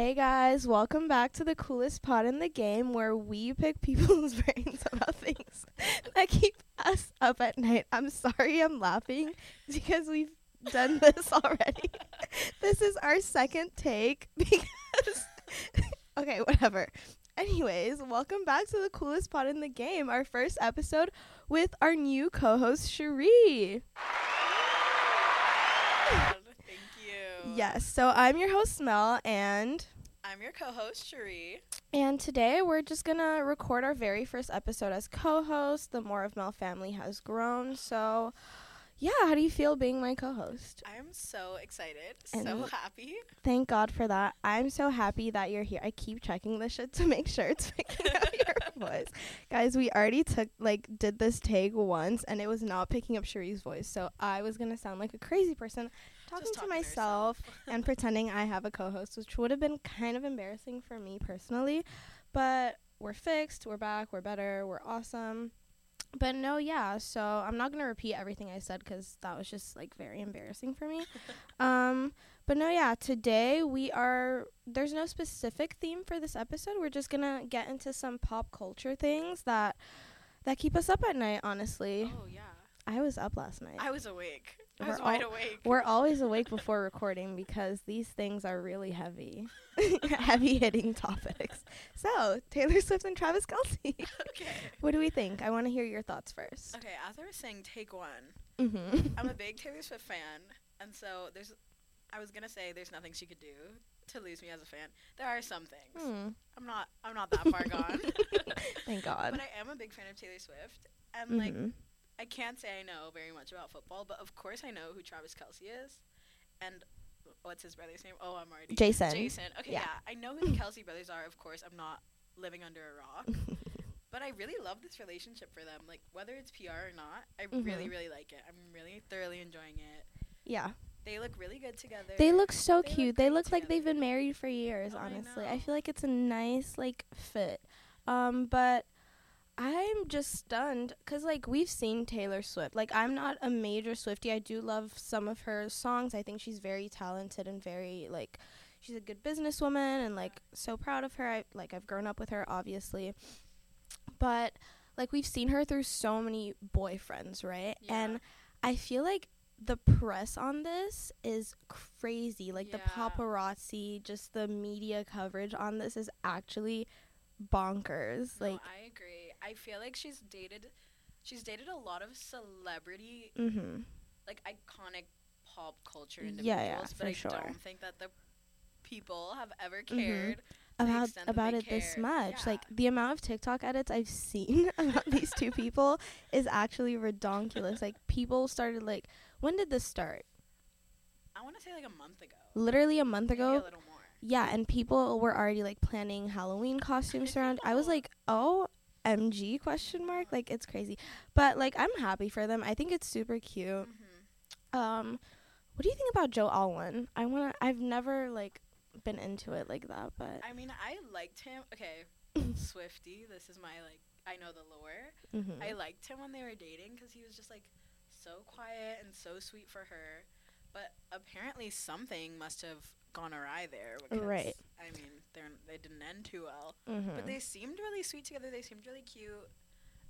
Hey guys, welcome back to the coolest pod in the game where we pick people's brains about things that keep us up at night. I'm sorry I'm laughing because we've done this already. This is our second take because... okay, whatever. Anyways, welcome back to the coolest pod in the game, our first episode with our new co-host, Cherie. Yes, so I'm your host, Mel, and... I'm your co-host, Cherie. And today we're just going to record our very first episode as co-host. The More of Mel family has grown, so yeah, how do you feel being my co-host? I'm so excited, and so happy. Thank God for that. I'm so happy that you're here. I keep checking this shit to make sure it's picking up your voice. Guys, we already did this take once, and it was not picking up Cherie's voice, so I was going to sound like a crazy person talking to myself and pretending I have a co-host, which would have been kind of embarrassing for me personally, but we're fixed, we're back, we're better, we're awesome. But no, yeah, so I'm not going to repeat everything I said because that was just like very embarrassing for me. But no, yeah, today there's no specific theme for this episode. We're just going to get into some pop culture things that keep us up at night, honestly. Oh, yeah. I was up last night. I was awake. I was wide awake. We're always awake before recording because these things are really heavy, heavy-hitting topics. So, Taylor Swift and Travis Kelce. Okay. What do we think? I want to hear your thoughts first. Okay, as I was saying, take one. Mm-hmm. I'm a big Taylor Swift fan, and so there's nothing she could do to lose me as a fan. There are some things. I'm not that far gone. Thank God. But I am a big fan of Taylor Swift, and like. I can't say I know very much about football, but of course I know who Travis Kelce is. And what's his brother's name? Oh, I'm already... Jason. Okay, yeah. I know who the Kelce brothers are. Of course, I'm not living under a rock. But I really love this relationship for them. Like, whether it's PR or not, I really, really like it. I'm really thoroughly enjoying it. Yeah. They look really good together. They look so cute. They look like they've been married for years, honestly. I feel like it's a nice, like, fit. But... I'm just stunned because, like, we've seen Taylor Swift. Like, I'm not a major Swiftie. I do love some of her songs. I think she's very talented and very, like, she's a good businesswoman and, like, so proud of her. I've grown up with her, obviously. But, like, we've seen her through so many boyfriends, right? Yeah. And I feel like the press on this is crazy. Like, the paparazzi, just the media coverage on this is actually bonkers. No, like, I agree. I feel like she's dated a lot of celebrity, like, iconic pop culture individuals, but I don't think that the people have ever cared about it this much. Yeah. Like, the amount of TikTok edits I've seen about these two people is actually redonkulous. Like, people started, like, when did this start? I want to say, like, a month ago. Literally a month ago? Maybe a little more. Yeah, and people were already, like, planning Halloween costumes around. I was like, oh... MG ? Like, it's crazy, but like, I'm happy for them. I think it's super cute. What do you think about Joe Alwyn? I've never, like, been into it like that, but I mean, I liked him. Okay, Swiftie, this is my, like, I know the lore. I liked him when they were dating because he was just, like, so quiet and so sweet for her, but apparently something must have gone awry there, because right. I mean, they didn't end too well, but they seemed really sweet together. They seemed really cute.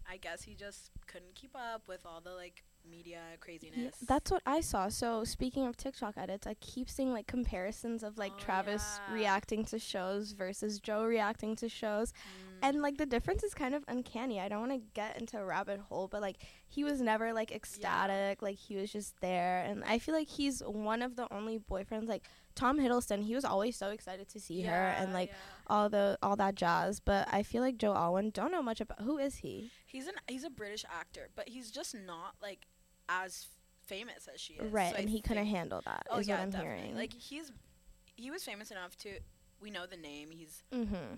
I guess he just couldn't keep up with all the, like, media craziness. Yeah, that's what I saw. So, speaking of TikTok edits, I keep seeing, like, comparisons of, like, Travis reacting to shows versus Joe reacting to shows, and, like, the difference is kind of uncanny. I don't want to get into a rabbit hole, but, like, he was never, like, ecstatic. Like, he was just there, and I feel like he's one of the only boyfriends, like, Tom Hiddleston, he was always so excited to see her and, like, all that jazz. But I feel like Joe Alwyn, don't know much about. Who is he? He's a British actor, but he's just not, like, as famous as she is. Right, so he couldn't handle that. Oh, is what I'm definitely hearing. Like, he was famous enough to, we know the name. He's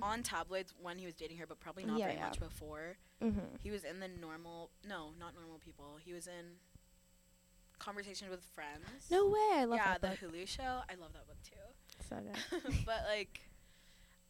on tabloids when he was dating her, but probably not very much before. He was in not Normal People. He was in Conversations with Friends. No way, I love that book. Yeah, the Hulu show. I love that book too. So good. But, like,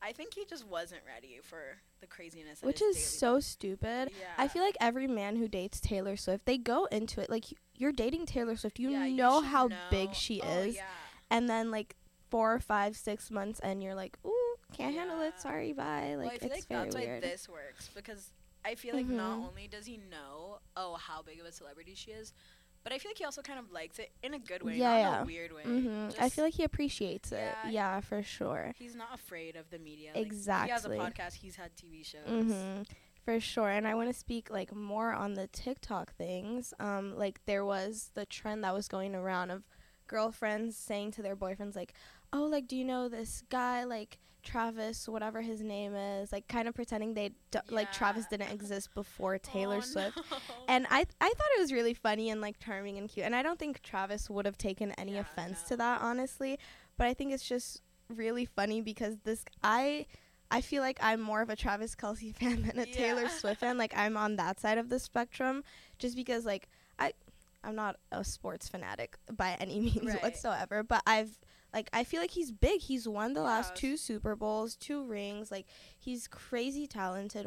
I think he just wasn't ready for the craziness. Which is so stupid. Yeah. I feel like every man who dates Taylor Swift, they go into it like, you're dating Taylor Swift. You know how big she is. Yeah. And then, like, 4, 5, 6 months and you're like, ooh, can't handle it, sorry, bye. Like, well, I feel it's like very that's weird. Why this works, because I feel like not only does he know, oh, how big of a celebrity she is, but I feel like he also kind of likes it in a good way, not in a weird way. I feel like he appreciates it. Yeah, for sure. He's not afraid of the media. Exactly. Like, he has a podcast. He's had TV shows. For sure. And I want to speak, like, more on the TikTok things. Like, there was the trend that was going around of girlfriends saying to their boyfriends, like, oh, like, do you know this guy, like, Travis, whatever his name is, like, kind of pretending they like Travis didn't exist before Taylor Swift. No. And I thought it was really funny and, like, charming and cute, and I don't think Travis would have taken any offense to that, honestly, but I think it's just really funny because this I feel like I'm more of a Travis Kelce fan than a Taylor Swift fan. Like, I'm on that side of the spectrum just because, like, I'm not a sports fanatic by any means whatsoever, but I feel like he's big. He's won the last 2 Super Bowls, 2 rings. Like, he's crazy talented.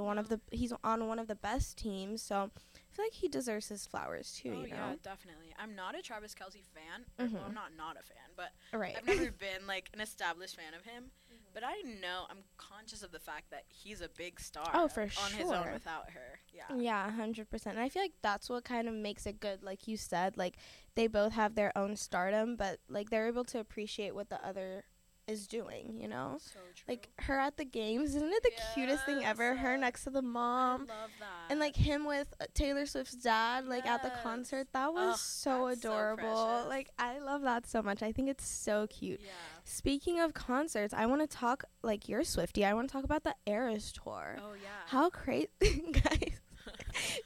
He's on one of the best teams. So I feel like he deserves his flowers too. Oh, you know? Yeah, definitely. I'm not a Travis Kelce fan. Well, I'm not a fan, but I've never been like an established fan of him. But I know, I'm conscious of the fact that he's a big star. Oh, for sure. On his own without her. Yeah. Yeah, 100%. And I feel like that's what kind of makes it good, like you said. Like, they both have their own stardom, but, like, they're able to appreciate what the other is doing, you know? So true. Like, her at the games, isn't it the cutest thing ever? Her next to the mom. I love that. And, like, him with Taylor Swift's dad, like, at the concert. That was so adorable. So, like, I love that so much. I think it's so cute. Yeah. Speaking of concerts, I want to talk, like, you're Swiftie. I want to talk about the Eras Tour. Oh, yeah. How crazy, guys.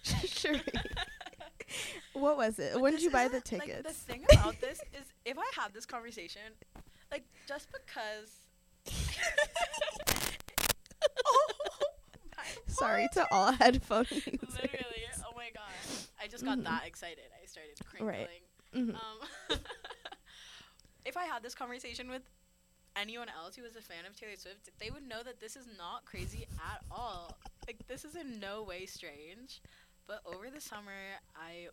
Cherie. What was it? But when did you buy the tickets? Like, the thing about this is, if I have this conversation, like, just because. Sorry to all headphone users. Literally. Oh, my God. I just got that excited. I started crinkling. Right. If I had this conversation with anyone else who was a fan of Taylor Swift, they would know that this is not crazy at all. Like, this is in no way strange. But over the summer, I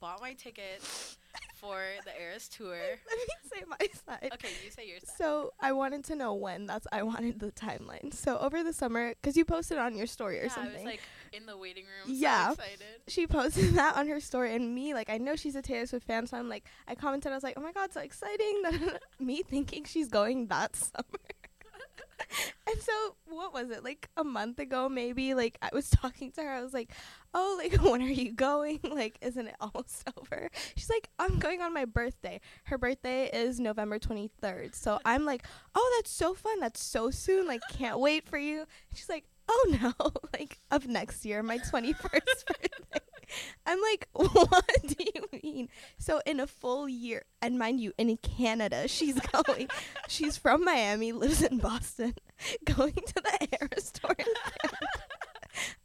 bought my tickets for the Eras Tour. Let me say my side. Okay, you say your side. So I wanted to know when. I wanted the timeline. So over the summer, because you posted on your story or something. Yeah, I was, like, in the waiting room. Yeah. So excited. She posted that on her story. And me, like, I know she's a Taylor Swift fan, so I'm like, I commented. I was like, oh, my God, so exciting. Me thinking she's going that summer. And so, what was it, like, a month ago, maybe, like, I was talking to her, I was like, oh, like, when are you going, like, isn't it almost over? She's like, I'm going on my birthday. Her birthday is November 23rd, so I'm like, oh, that's so fun, that's so soon, like, can't wait for you. She's like, oh, no, like, of next year, my 21st birthday. I'm like, what do you mean? So in a full year, and mind you, in Canada, she's going. She's from Miami, lives in Boston, going to the Eras Tour.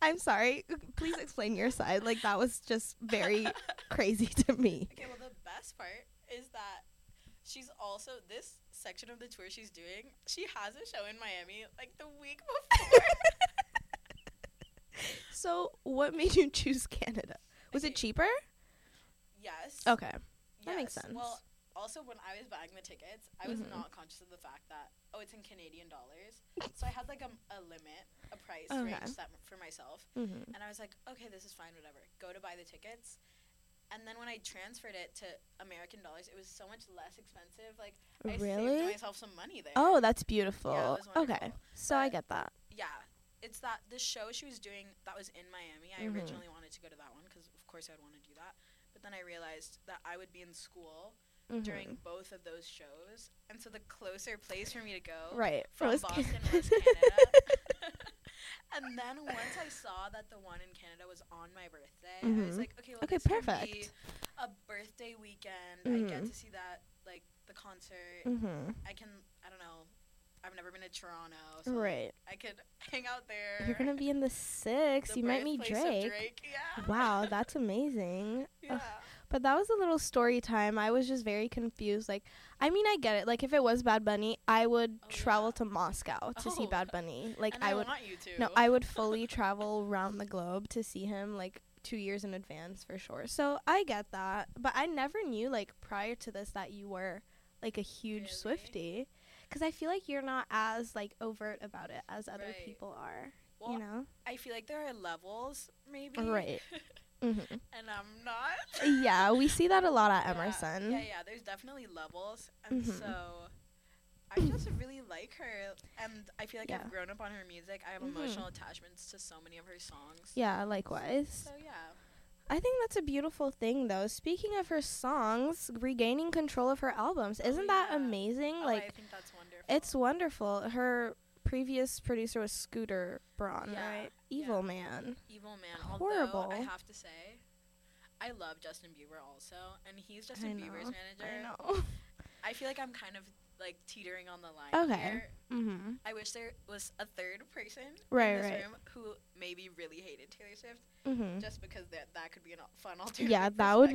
I'm sorry. Please explain your side. Like, that was just very crazy to me. Okay, well, the best part is that she's also, this section of the tour she's doing, she has a show in Miami, like, the week before. So, what made you choose Canada? Was it cheaper? Yes. Okay. That makes sense. Well, also, when I was buying the tickets, I was not conscious of the fact that, oh, it's in Canadian dollars. So, I had, like, a limit, a price range set for myself. And I was like, okay, this is fine, whatever. Go to buy the tickets. And then when I transferred it to American dollars, it was so much less expensive. Like, I saved myself some money there. Oh, that's beautiful. Yeah, it was wonderful. Okay. So, but I get that. Yeah. It's that the show she was doing that was in Miami. I originally wanted to go to that one because, of course, I'd want to do that. But then I realized that I would be in school during both of those shows. And so the closer place for me to go from Boston was Canada. And then once I saw that the one in Canada was on my birthday, I was like, okay, well, this perfect. Be a birthday weekend. I get to see that, like, the concert. I can, I don't know. I've never been to Toronto, so I could hang out there. You're going to be in the 6th. You might meet Drake. Yeah. Wow, that's amazing. Yeah. But that was a little story time. I was just very confused. Like, I mean, I get it. Like, if it was Bad Bunny, I would travel to Moscow to see Bad Bunny. Like, and I would want you to. No, I would fully travel around the globe to see him, like, 2 years in advance for sure. So I get that. But I never knew, like, prior to this that you were, like, a huge Swiftie. because I feel like you're not as like overt about it as other right. people are. Well, you know, I feel like there are levels, maybe. Right. Mm-hmm. And I'm not. Yeah, we see that a lot at Emerson. Yeah, there's definitely levels, and mm-hmm. so I just really like her, and I feel like I've grown up on her music. I have mm-hmm. emotional attachments to so many of her songs. Yeah, likewise. So yeah. I think that's a beautiful thing, though. Speaking of her songs, regaining control of her albums. Isn't that amazing? Oh, like, I think that's wonderful. It's wonderful. Her previous producer was Scooter Braun, right? Evil Man. Horrible. Although, I have to say, I love Justin Bieber also, and he's Justin Bieber's manager. I know. I feel like I'm kind of, like, teetering on the line here. Mm-hmm. I wish there was a third person in this room who maybe really hated Taylor Swift, mm-hmm. just because that could be a fun alternative. Yeah, that would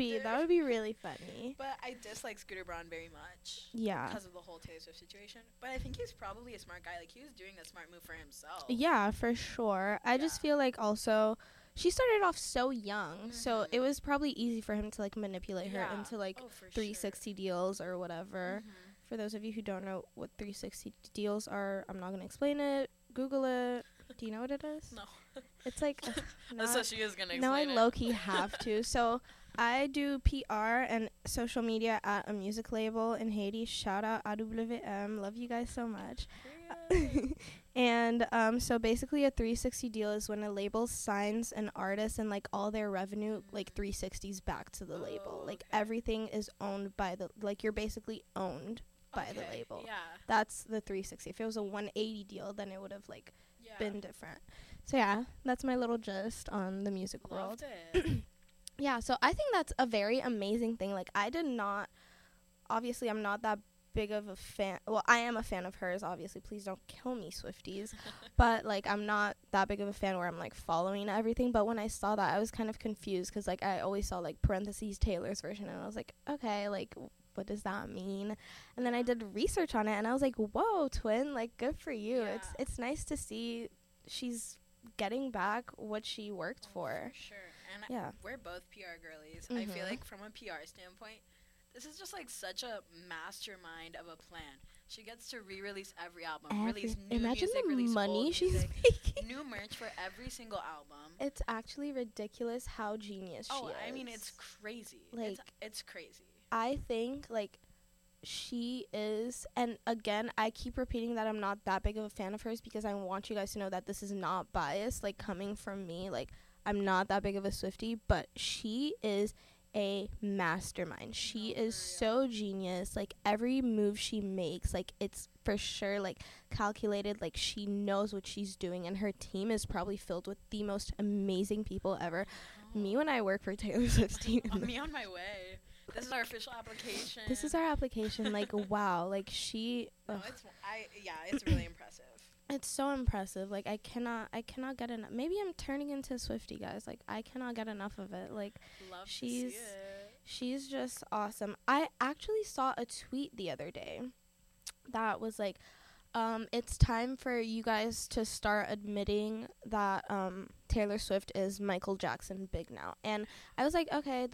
be really funny. But I dislike Scooter Braun very much. Yeah, because of the whole Taylor Swift situation. But I think he's probably a smart guy. Like, he was doing a smart move for himself. Yeah, for sure. I just feel like also she started off so young, mm-hmm. so it was probably easy for him to like manipulate her into like 360 deals or whatever. Mm-hmm. For those of you who don't know what 360 deals are, I'm not going to explain it. Google it. Do you know what it is? No. It's like... so she is going to explain it. No, I low-key have to. So I do PR and social media at a music label in Haiti. Shout out AWM. Love you guys so much. And so basically a 360 deal is when a label signs an artist and like all their revenue like 360s back to the label. Like everything is owned by the... Like you're basically owned by the label. Yeah. That's the 360. If it was a 180 deal, then it would have like been different. So yeah, that's my little gist on the music world. Loved it. Yeah, so I think that's a very amazing thing. Like I did not, obviously I'm not that big of a fan. Well, I am a fan of hers, obviously. Please don't kill me, Swifties. But like I'm not that big of a fan where I'm like following everything. But when I saw that, I was kind of confused because like I always saw like parentheses Taylor's version, and I was like, okay, like what does that mean? And then I did research on it, and I was like, whoa, twin, like, good for you. Yeah. It's nice to see she's getting back what she worked for. For sure. And we're both PR girlies. Mm-hmm. I feel like from a PR standpoint, this is just, like, such a mastermind of a plan. She gets to re-release every album, release new music, release money she's making. New merch for every single album. It's actually ridiculous how genius she is. Oh, I mean, it's crazy. Like, it's crazy. I think, like, she is, and again, I keep repeating that I'm not that big of a fan of hers because I want you guys to know that this is not biased, like, coming from me, like, I'm not that big of a Swiftie, but she is a mastermind. She is so genius. Like, every move she makes, like, it's for sure, like, calculated. Like, she knows what she's doing, and her team is probably filled with the most amazing people ever. Oh. Me when I work for Taylor Swift's team. Me on my way. This is our official application. Like, wow. Like, she... No, it's really impressive. It's so impressive. Like, I cannot get enough. Maybe I'm turning into a Swiftie, guys. Like, I cannot get enough of it. Like, love to see it. She's just awesome. I actually saw a tweet the other day that was like, it's time for you guys to start admitting that Taylor Swift is Michael Jackson big now. And I was like, okay,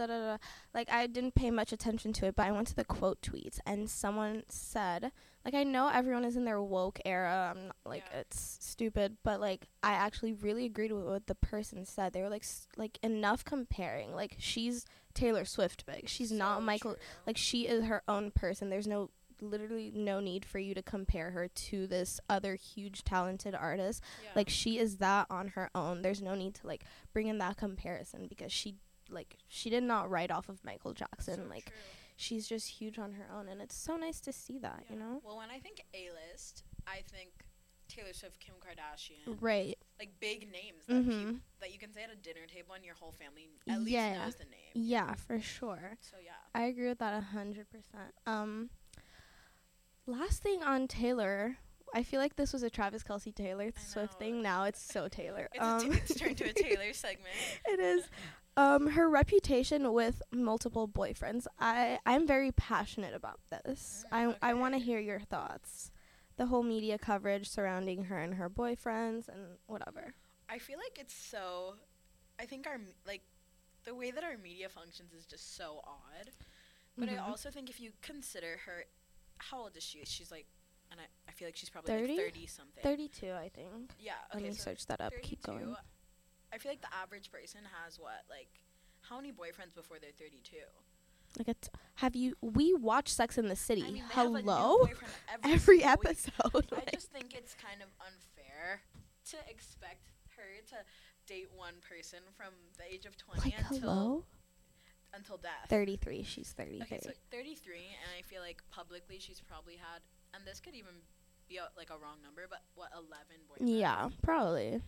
Like, I didn't pay much attention to it, but I went to the quote tweets, and someone said, like, I know everyone is in their woke era. I'm not, like, it's stupid, but, like, I actually really agreed with what the person said. They were like, enough comparing. Like, she's Taylor Swift big. She's so not Michael. True. Like, she is her own person. There's literally no need for you to compare her to this other huge talented artist. Like, she is that on her own. There's no need to like bring in that comparison, because she did not write off of Michael Jackson. So like true. She's just huge on her own, and it's so nice to see that. You know, well, when I think A-list, I think Taylor Swift, Kim Kardashian, right? Like big names that, that you can say at a dinner table and your whole family at least knows the name. Yeah, for sure. So yeah, I agree with that 100%. Last thing on Taylor, I feel like this was a Travis Kelce Taylor Swift thing. Now it's so Taylor. It's turned to a Taylor segment. It is. Her reputation with multiple boyfriends. I'm very passionate about this. I want to hear your thoughts. The whole media coverage surrounding her and her boyfriends and whatever. I feel like it's so... I think our the way that our media functions is just so odd. But I also think if you consider her... How old is she? She's like and I feel like she's probably 30? Like 30-something. 32, I think. Yeah. Okay, let me search that up. 32, keep going. I feel like the average person has what? Like, how many boyfriends before they're 32? Like, we watch Sex and the City. I mean, hello? Every episode. Like. I just think it's kind of unfair to expect her to date one person from the age of 20 like, until death. 33. She's 33. Okay, so 33, and I feel like publicly she's probably had, and this could even be a wrong number, but what, 11 boyfriends? Yeah, probably.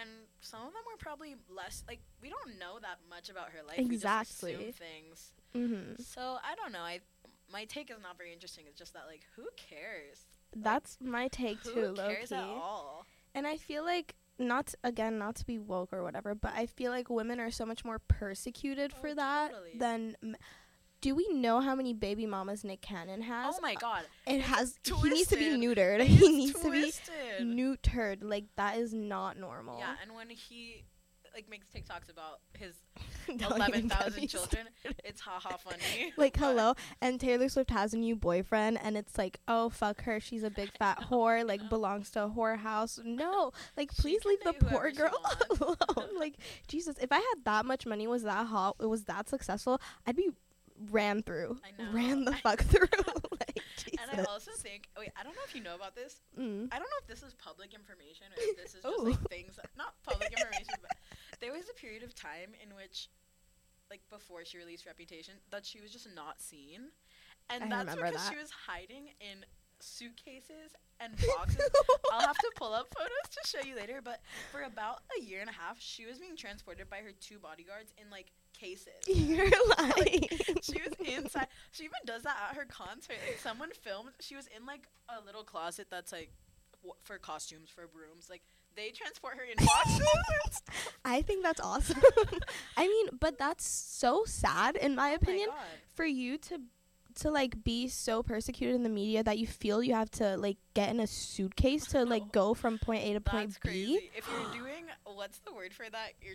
And some of them were probably less, like, we don't know that much about her life. Exactly. We just assume things. Mm-hmm. So, I don't know. My take is not very interesting. It's just that, like, who cares? That's like, my take, too, low-key. Who cares at all? And I feel like, not to be woke or whatever, but I feel like women are so much more persecuted for that totally. Than... Do we know how many baby mamas Nick Cannon has? Oh, my God. He needs to be neutered. Like, that is not normal. Yeah, and when he, like, makes TikToks about his 11,000 children, it's ha-ha funny. Like, hello. And Taylor Swift has a new boyfriend, and it's like, oh, fuck her. She's a big fat whore, like, belongs to a whorehouse. No. Like, please leave the poor girl alone. Like, Jesus, if I had that much money, was that hot, it was that successful, I'd be... ran the fuck through like, Jesus. And I also think I don't know if you know about this. I don't know if this is public information or if this is just like things that, not public information, but there was a period of time in which, like, before she released Reputation, that she was just not seen, and that's because she was hiding in suitcases and boxes. I'll have to pull up photos to show you later, but for about a year and a half she was being transported by her two bodyguards in like cases. You're lying. Like, she was inside. She even does that at her concert. Like, someone filmed. She was in like a little closet that's like for costumes for brooms. Like, they transport her in boxes. I think that's awesome. I mean, but that's so sad in my opinion, for you to like be so persecuted in the media that you feel you have to like get in a suitcase to like go from point A to point B. Crazy. If you're doing, what's the word for that? You're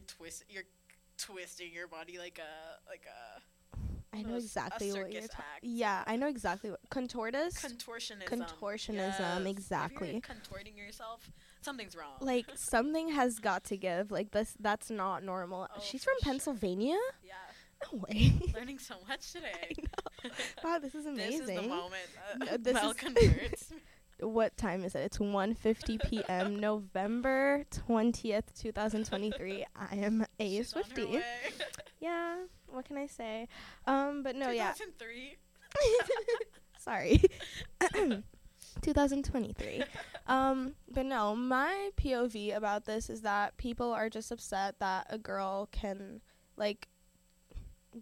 twisting your body like a I know exactly what you're talking. Yeah, I know exactly what contortionism. Yes. Exactly. If you're contorting yourself, something's wrong. Like something has got to give. Like this, that's not normal. Oh, she's from Pennsylvania? Sure. Yeah. No way. Learning so much today. I know. Wow, this is amazing. This is the moment. Mel converts. What time is it? It's 1:50 p.m. November 20th, 2023. I am a Swiftie. Yeah, what can I say? But no, 2003. Sorry. 2023. But no, my POV about this is that people are just upset that a girl can, like,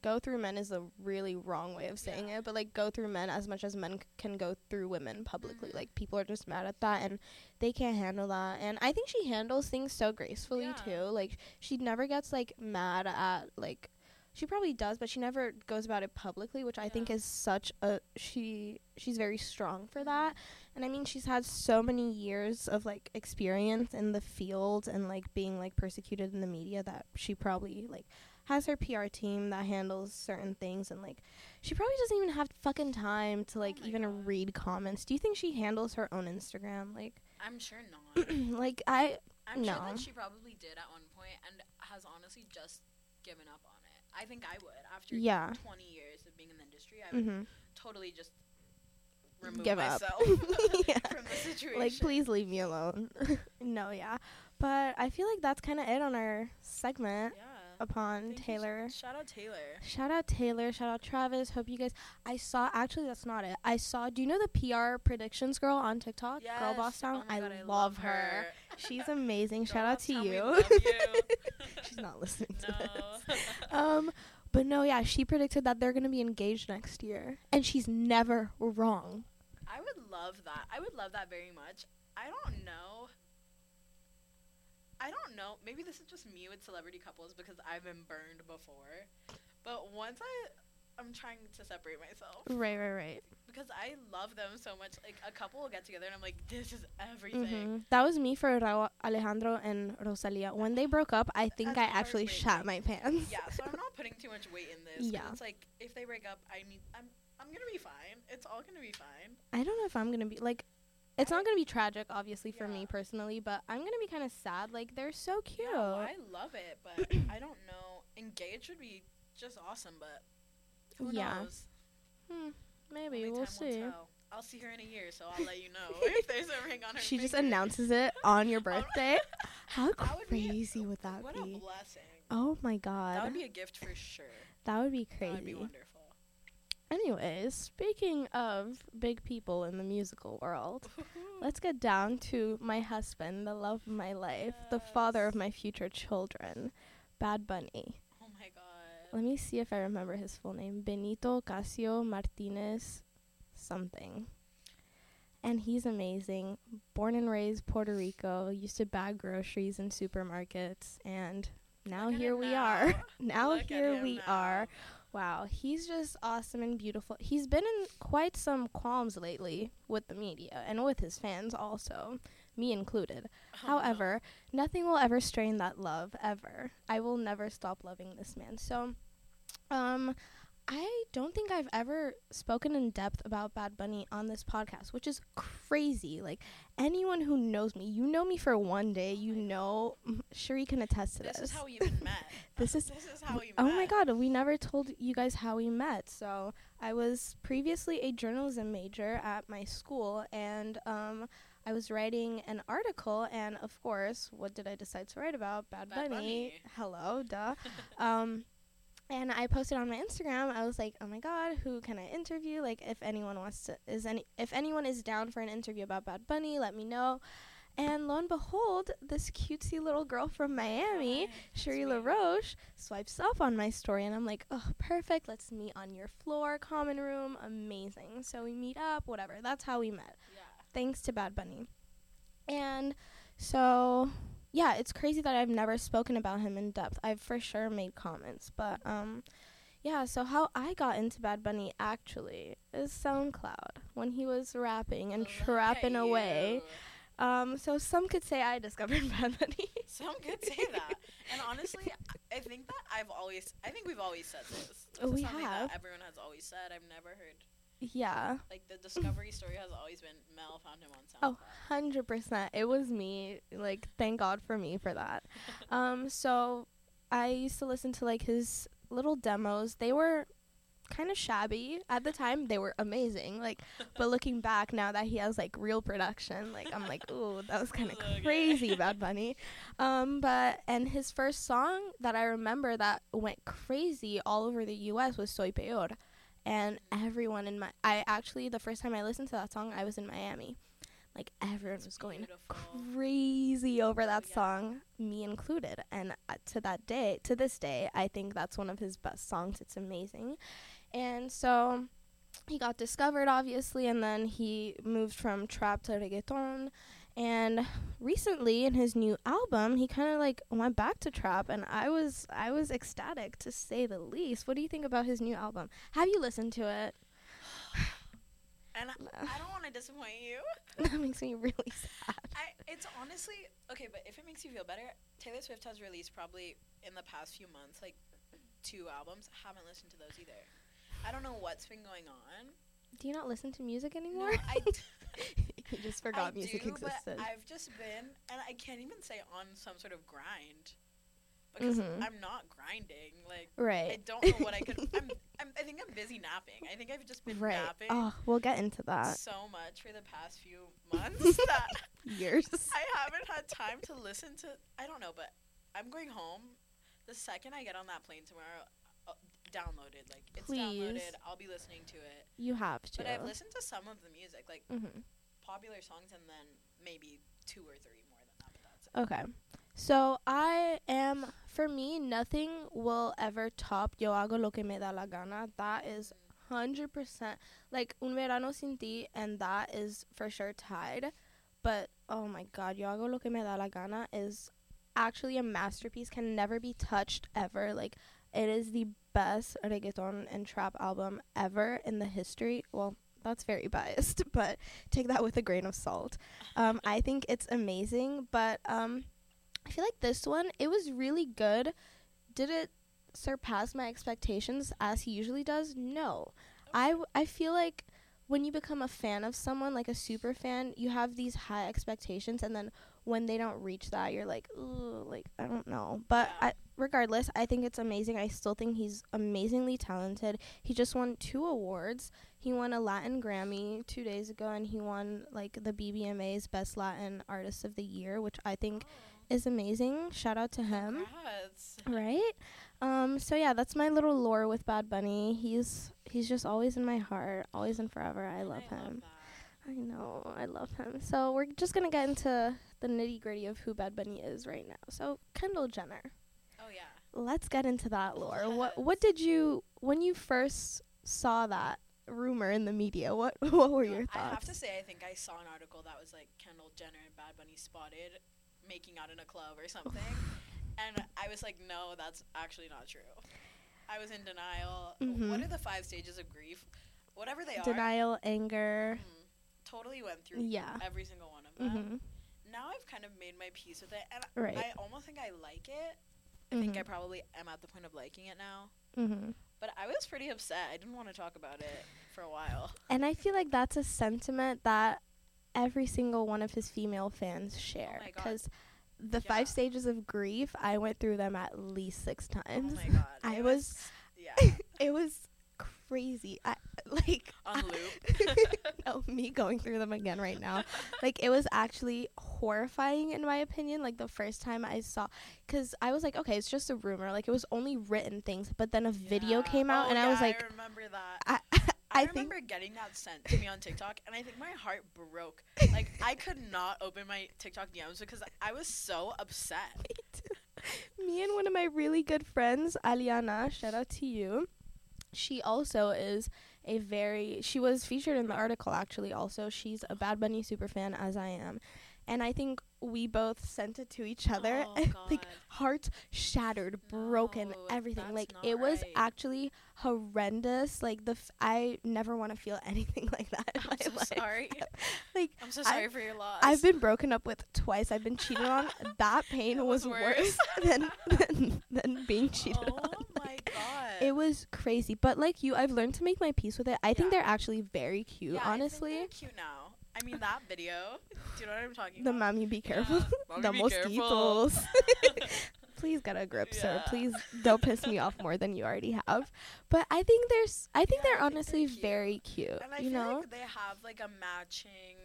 go through men is a really wrong way of saying it, but like go through men as much as men can go through women publicly. Like, people are just mad at that and they can't handle that, and I think she handles things so gracefully too. Like, she never gets like mad at, like, she probably does, but she never goes about it publicly, which I think is such a she's very strong for that. And I mean, she's had so many years of like experience in the field and like being like persecuted in the media that she probably like has her PR team that handles certain things, and like she probably doesn't even have fucking time to like read comments. Do you think she handles her own Instagram? Like, I'm sure not. Like, I'm sure that she probably did at one point and has honestly just given up on it. I think I would, after 20 years of being in the industry, I would totally just remove myself from the situation. Like, please leave me alone. No, but I feel like that's kind of it on our segment. Yeah. Upon Taylor. Shout out Taylor. Shout out Travis. Hope you guys. That's not it. Do you know the PR predictions girl on TikTok? Yes. Girl Boss Town. Oh, I love her. She's amazing. Shout out to you. She's not listening to this. But no, she predicted that they're gonna be engaged next year, and she's never wrong. I would love that. Very much. I don't know. Maybe this is just me with celebrity couples because I've been burned before. But once I'm trying to separate myself. Right. Because I love them so much. Like, a couple will get together and I'm like, this is everything. Mm-hmm. That was me for Alejandro and Rosalia. When they broke up, I think I actually shat my pants. Yeah, so I'm not putting too much weight in this. Yeah. It's like, if they break up, I'm going to be fine. It's all going to be fine. I don't know if I'm going to be, like, it's not going to be tragic, obviously, for me personally, but I'm going to be kind of sad. Like, they're so cute. Yeah, well, I love it, but I don't know. Engaged would be just awesome, but who knows? Maybe. Only we'll see. I'll see her in a year, so I'll let you know if there's a ring on her She finger. Just announces it on your birthday. How crazy would that be? What a blessing. Oh, my God. That would be a gift for sure. That would be crazy. That would be wonderful. Anyways, speaking of big people in the musical world, let's get down to my husband, the love of my life, the father of my future children, Bad Bunny. Oh my God. Let me see if I remember his full name. Benito Ocasio Martinez something. And he's amazing. Born and raised Puerto Rico, used to bag groceries in supermarkets, and now here we are. Now here we are. Wow, he's just awesome and beautiful. He's been in quite some qualms lately with the media and with his fans also, me included. However, nothing will ever strain that love, ever. I will never stop loving this man. So, I don't think I've ever spoken in depth about Bad Bunny on this podcast, which is crazy. Like, anyone who knows me, you know me for one day, you know, Cherie can attest to this. This is how we even met. This is how we met. Oh my God, we never told you guys how we met. So, I was previously a journalism major at my school, and I was writing an article, and of course, what did I decide to write about? Bad Bunny. Hello, duh. And I posted on my Instagram. I was like, "Oh my God, who can I interview? Like, if anyone wants to, if anyone is down for an interview about Bad Bunny, let me know." And lo and behold, this cutesy little girl from Miami, Cherie LaRoche, swipes up on my story, and I'm like, "Oh, perfect! Let's meet on your floor, common room, amazing." So we meet up, whatever. That's how we met. Yeah. Thanks to Bad Bunny, and so. Yeah, it's crazy that I've never spoken about him in depth. I've for sure made comments, but yeah, so how I got into Bad Bunny actually is SoundCloud when he was rapping and trapping away. So some could say I discovered Bad Bunny. Some could say that. And honestly, I think that we've always said this. We have. Something that everyone has always said. I've never heard. Yeah. Like, the discovery story has always been Mel found him on SoundCloud. Oh, 100%. It was me. Like, thank God for me for that. So I used to listen to, like, his little demos. They were kind of shabby. At the time, they were amazing. Like, but looking back, now that he has, like, real production, like, I'm like, ooh, that was kind of crazy, Bad Bunny. And his first song that I remember that went crazy all over the U.S. was Soy Peor. And everyone in my... the first time I listened to that song, I was in Miami. Like, everyone was going crazy over that song, me included. And to this day, I think that's one of his best songs. It's amazing. And so he got discovered, obviously, and then he moved from trap to reggaeton. And recently, in his new album, he kind of, like, went back to trap, and I was ecstatic, to say the least. What do you think about his new album? Have you listened to it? And I don't want to disappoint you. That makes me really sad. It's honestly... Okay, but if it makes you feel better, Taylor Swift has released probably in the past few months, like, 2 albums. I haven't listened to those either. I don't know what's been going on. Do you not listen to music anymore? No, you just forgot music existed. But I've just been, and I can't even say on some sort of grind, because I'm not grinding. Like, right. I don't know what I could. I think I'm busy napping. I think I've just been napping. Oh, we'll get into that. So much for the past few months that years. I haven't had time to listen to. I don't know, but I'm going home. The second I get on that plane tomorrow. Downloaded, like, it's downloaded. I'll be listening to it. You have to. But I've listened to some of the music, like popular songs, and then maybe 2 or 3 more than that. But that's it. Okay, so for me, nothing will ever top Yo Hago Lo Que Me Da La Gana. That is 100%, like, Un Verano Sin Ti, and that is for sure tied. But oh my God, Yo Hago Lo Que Me Da La Gana is actually a masterpiece. Can never be touched ever. Like, it is the best reggaeton and trap album ever in the history. Well, that's very biased, but take that with a grain of salt. I think it's amazing, but I feel like this one, it was really good. Did it surpass my expectations as he usually does? No. I feel like when you become a fan of someone, like a super fan, you have these high expectations, and then when they don't reach that, you're like, ooh, like, I don't know. But regardless, I think it's amazing. I still think he's amazingly talented. He just won 2 awards. He won a Latin Grammy 2 days ago, and he won, like, the BBMA's Best Latin Artist of the Year, which I think is amazing. Shout out to him. Congrats. Right? So, yeah, that's my little lore with Bad Bunny. He's just always in my heart, always and forever. I love him. I know. I love him. So we're just going to get into the nitty-gritty of who Bad Bunny is right now. So Kendall Jenner. Oh, yeah. Let's get into that lore. Yes. What did you, when you first saw that rumor in the media, what were your thoughts? I have to say, I think I saw an article that was like Kendall Jenner and Bad Bunny spotted making out in a club or something. And I was like, no, that's actually not true. I was in denial. Mm-hmm. What are the 5 stages of grief? Whatever they are. Denial, anger. Mm-hmm. Totally went through every single one of them. Mm-hmm. Now I've kind of made my peace with it, and I almost think I like it. I think I probably am at the point of liking it now. Mm-hmm. But I was pretty upset. I didn't want to talk about it for a while. And I feel like that's a sentiment that every single one of his female fans share. Because the 5 stages of grief, I went through them at least 6 times. Oh my god! Yeah. It was crazy. On loop. No, me going through them again right now. Like, it was actually horrifying in my opinion. Like, the first time I saw, because I was like, okay, it's just a rumor. Like, it was only written things, but then a video came out, and I was like, I remember that. I remember getting that sent to me on TikTok, and I think my heart broke. Like, I could not open my TikTok DMs because I was so upset. Me and one of my really good friends, Aliana, shout out to you. She also is she was featured in the article, actually, also. She's a Bad Bunny superfan, as I am. And I think we both sent it to each other. Oh, and, like, hearts shattered, broken, everything. Like, it was actually horrendous. Like, I never want to feel anything like that in my life. Sorry. Like, I'm so sorry for your loss. I've been broken up with twice. I've been cheated on. That pain was worse than being cheated on. It was crazy, but like you, I've learned to make my peace with it. I think they're actually very cute, honestly. I think they're cute now. I mean, that video, do you know what I'm talking about? The mommy be careful. Yeah. The mosquitoes. Please get a grip, sir. Please don't piss me off more than you already have. But I think they're honestly very cute. And I feel like they have like a matching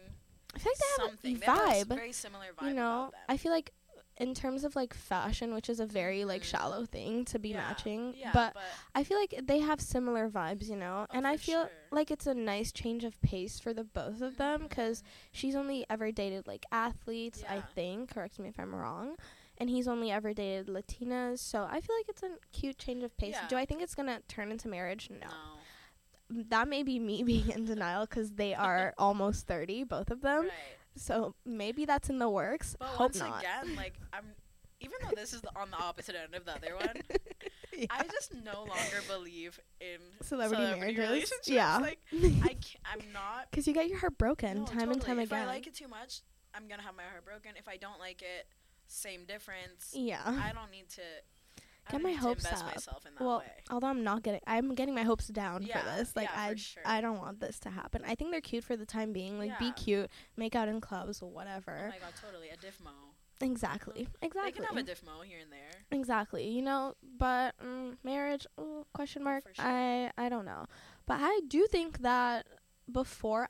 something. They have a very similar vibe. You know, I feel like in terms of like fashion, which is a very like shallow thing to be matching, but I feel like they have similar vibes, you know. And I feel like it's a nice change of pace for the both of them, because she's only ever dated like athletes, I think, correct me if I'm wrong, and he's only ever dated Latinas. So I feel like it's a cute change of pace. Do I think it's gonna turn into marriage? No. That may be me being in denial, because they are almost 30, both of them, right. So maybe that's in the works. But hope once not. Again, like, I'm, even though this is on the opposite end of the other one, I just no longer believe in celebrity marriages. Yeah, like I'm not, because you get your heart broken and time again. If I like it too much, I'm gonna have my heart broken. If I don't like it, same difference. Yeah, I don't need to. Get my hopes up. Although I'm getting my hopes down for this. Like, I don't want this to happen. I think they're cute for the time being. Like, be cute, make out in clubs, whatever. Oh my god, totally a diff mo. Exactly. They can have a diff mo here and there. Exactly, you know. But marriage? Question mark. Sure. I don't know. But I do think that for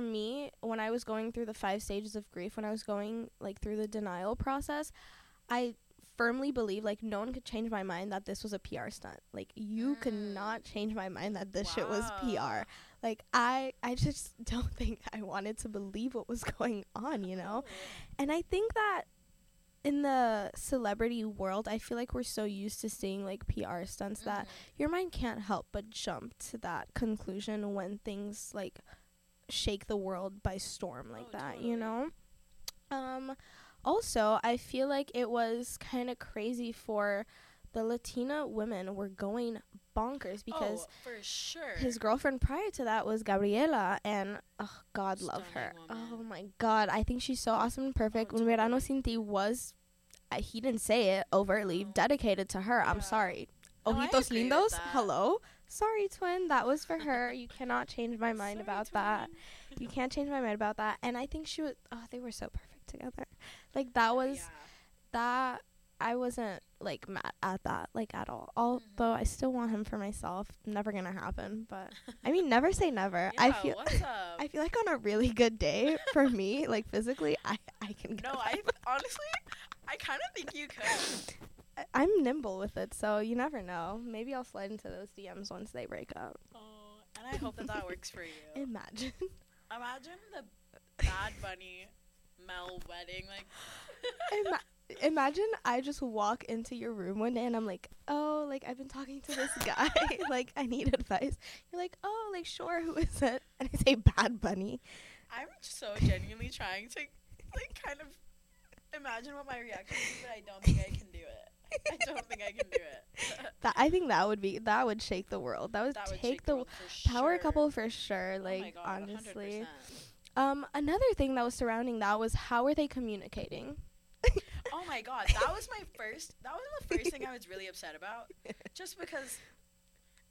me, when I was going through the 5 stages of grief, when I was going like through the denial process, I firmly believe, like, no one could change my mind that this was a PR stunt. Like, you could not change my mind that this shit was PR. Like, I just don't think I wanted to believe what was going on, you know? And I think that in the celebrity world, I feel like we're so used to seeing, like, PR stunts that your mind can't help but jump to that conclusion when things, like, shake the world by storm like that, totally. You know? Also, I feel like it was kind of crazy for the Latina women were going bonkers because for sure. His girlfriend prior to that was Gabriela, and God love her. Woman. Oh my God, I think she's so awesome and perfect. Un Verano Sin Ti was, he didn't say it overtly, dedicated to her. I'm sorry. Ojitos Lindos, hello. sorry, twin, that was for her. You cannot change my mind about that. You can't change my mind about that. And I think she was, oh, they were so perfect together. Like, that was, that, I wasn't, like, mad at that, like, at all. Although I still want him for myself. Never gonna happen, but, I mean, never say never. Yeah, I feel like on a really good day, for me, like, physically, I can go. No, honestly, I kind of think you could. I'm nimble with it, so you never know. Maybe I'll slide into those DMs once they break up. Oh, and I hope that works for you. Imagine. Imagine the Bad Bunny Mel wedding. Like, imagine I just walk into your room one day and I'm like, oh, like, I've been talking to this guy. Like, I need advice. You're like, oh, like, sure, who is it? And I say Bad Bunny. I'm so genuinely trying to, like, kind of imagine what my reaction is, but I don't think I can do it. That, I think that would shake the world. That would take the power couple for sure. Like, oh my God, honestly. 100%. Another thing that was surrounding that was, how are they communicating? Oh my God, that was the first thing I was really upset about. Just because,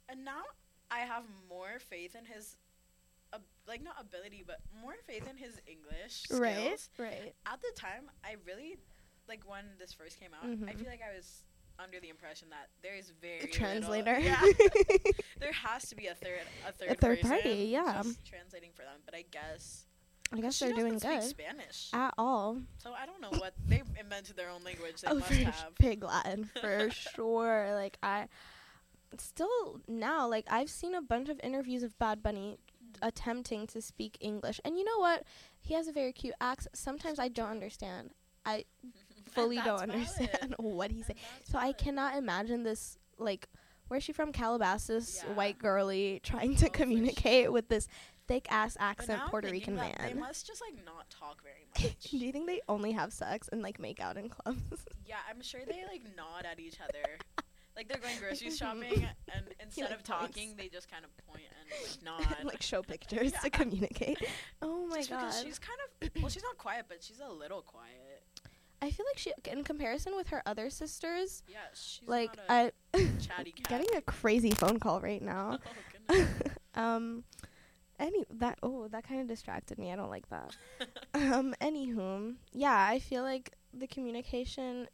and now I have more faith in his, like, not ability, but more faith in his English skills. Right. At the time, I really, like, when this first came out, I feel like I was under the impression that there is very translator. Yeah. There has to be a third person party, yeah, just translating for them. But I guess they're doing good. Speak Spanish at all. So I don't know what they invented their own language. They must have pig Latin for sure. Like, I still now, like, I've seen a bunch of interviews of Bad Bunny attempting to speak English, and you know what? He has a very cute accent. Sometimes I don't understand. I fully don't understand what he's saying. So I cannot imagine this, like, where's she from? Calabasas, white girly, trying to communicate with this thick-ass accent Puerto Rican man. They must just, like, not talk very much. Do you think they only have sex and, like, make out in clubs? Yeah, I'm sure they, like, nod at each other. Like, they're going grocery shopping, and instead of talking, they just kind of point and, like, nod. Like, show pictures to communicate. Oh, my God. Because she's kind of, well, she's not quiet, but she's a little quiet. I feel like she, in comparison with her other sisters, yeah, she's like chatty cat. Getting a crazy phone call right now. Oh, goodness. That kind of distracted me. I don't like that. Anywho, yeah, I feel like the communication,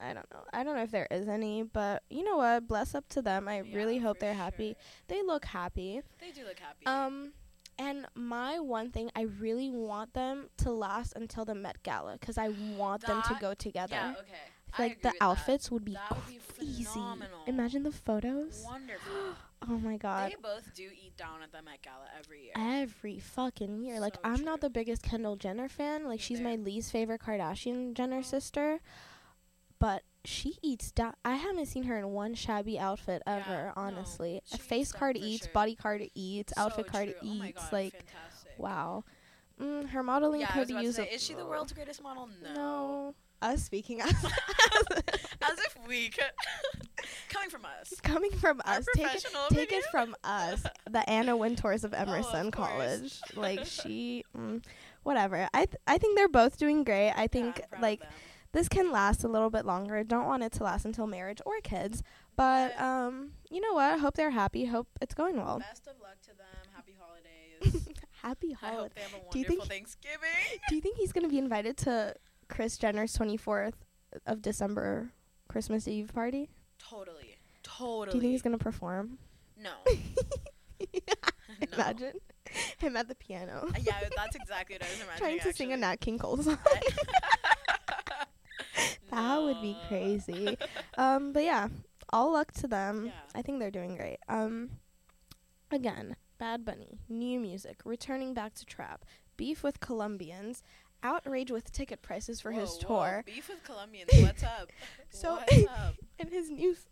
I don't know if there is any, but you know what? Bless up to them. I really hope they're happy. They look happy. They do look happy. And my one thing, I really want them to last until the Met Gala, because I want them to go together. Yeah, okay. Like, the outfits would be phenomenal. Imagine the photos. Wonderful. Oh, my God. They both do eat down at the Met Gala every year. Every fucking year. So like, I'm not the biggest Kendall Jenner fan. Like, she's my least favorite Kardashian Jenner sister. But she eats down. I haven't seen her in one shabby outfit ever, honestly. A face card eats, body card eats, outfit card eats. Oh my God, like, fantastic. Wow. Her modeling could use it. Is she the world's greatest model? No. Us speaking as if we could. Coming from us. Take it from us. The Anna Wintours of Emerson College. Like, she, whatever. I think they're both doing great. I think, like, this can last a little bit longer. I don't want it to last until marriage or kids. But, you know what? Hope they're happy. Hope it's going well. Best of luck to them. Happy holidays. Happy holidays. I hope they have a wonderful Thanksgiving. Do you think he's going to be invited to Kris Jenner's 24th of December Christmas Eve party? Totally. Do you think he's going to perform? No. Imagine him at the piano. Yeah, that's exactly what I was imagining. Trying to sing a Nat King Cole song. That would be crazy. But yeah, all luck to them. Yeah. I think they're doing great. Again, Bad Bunny, new music, returning back to trap, beef with Colombians, outrage with ticket prices for his tour. Beef with Colombians, what's up? So what's up?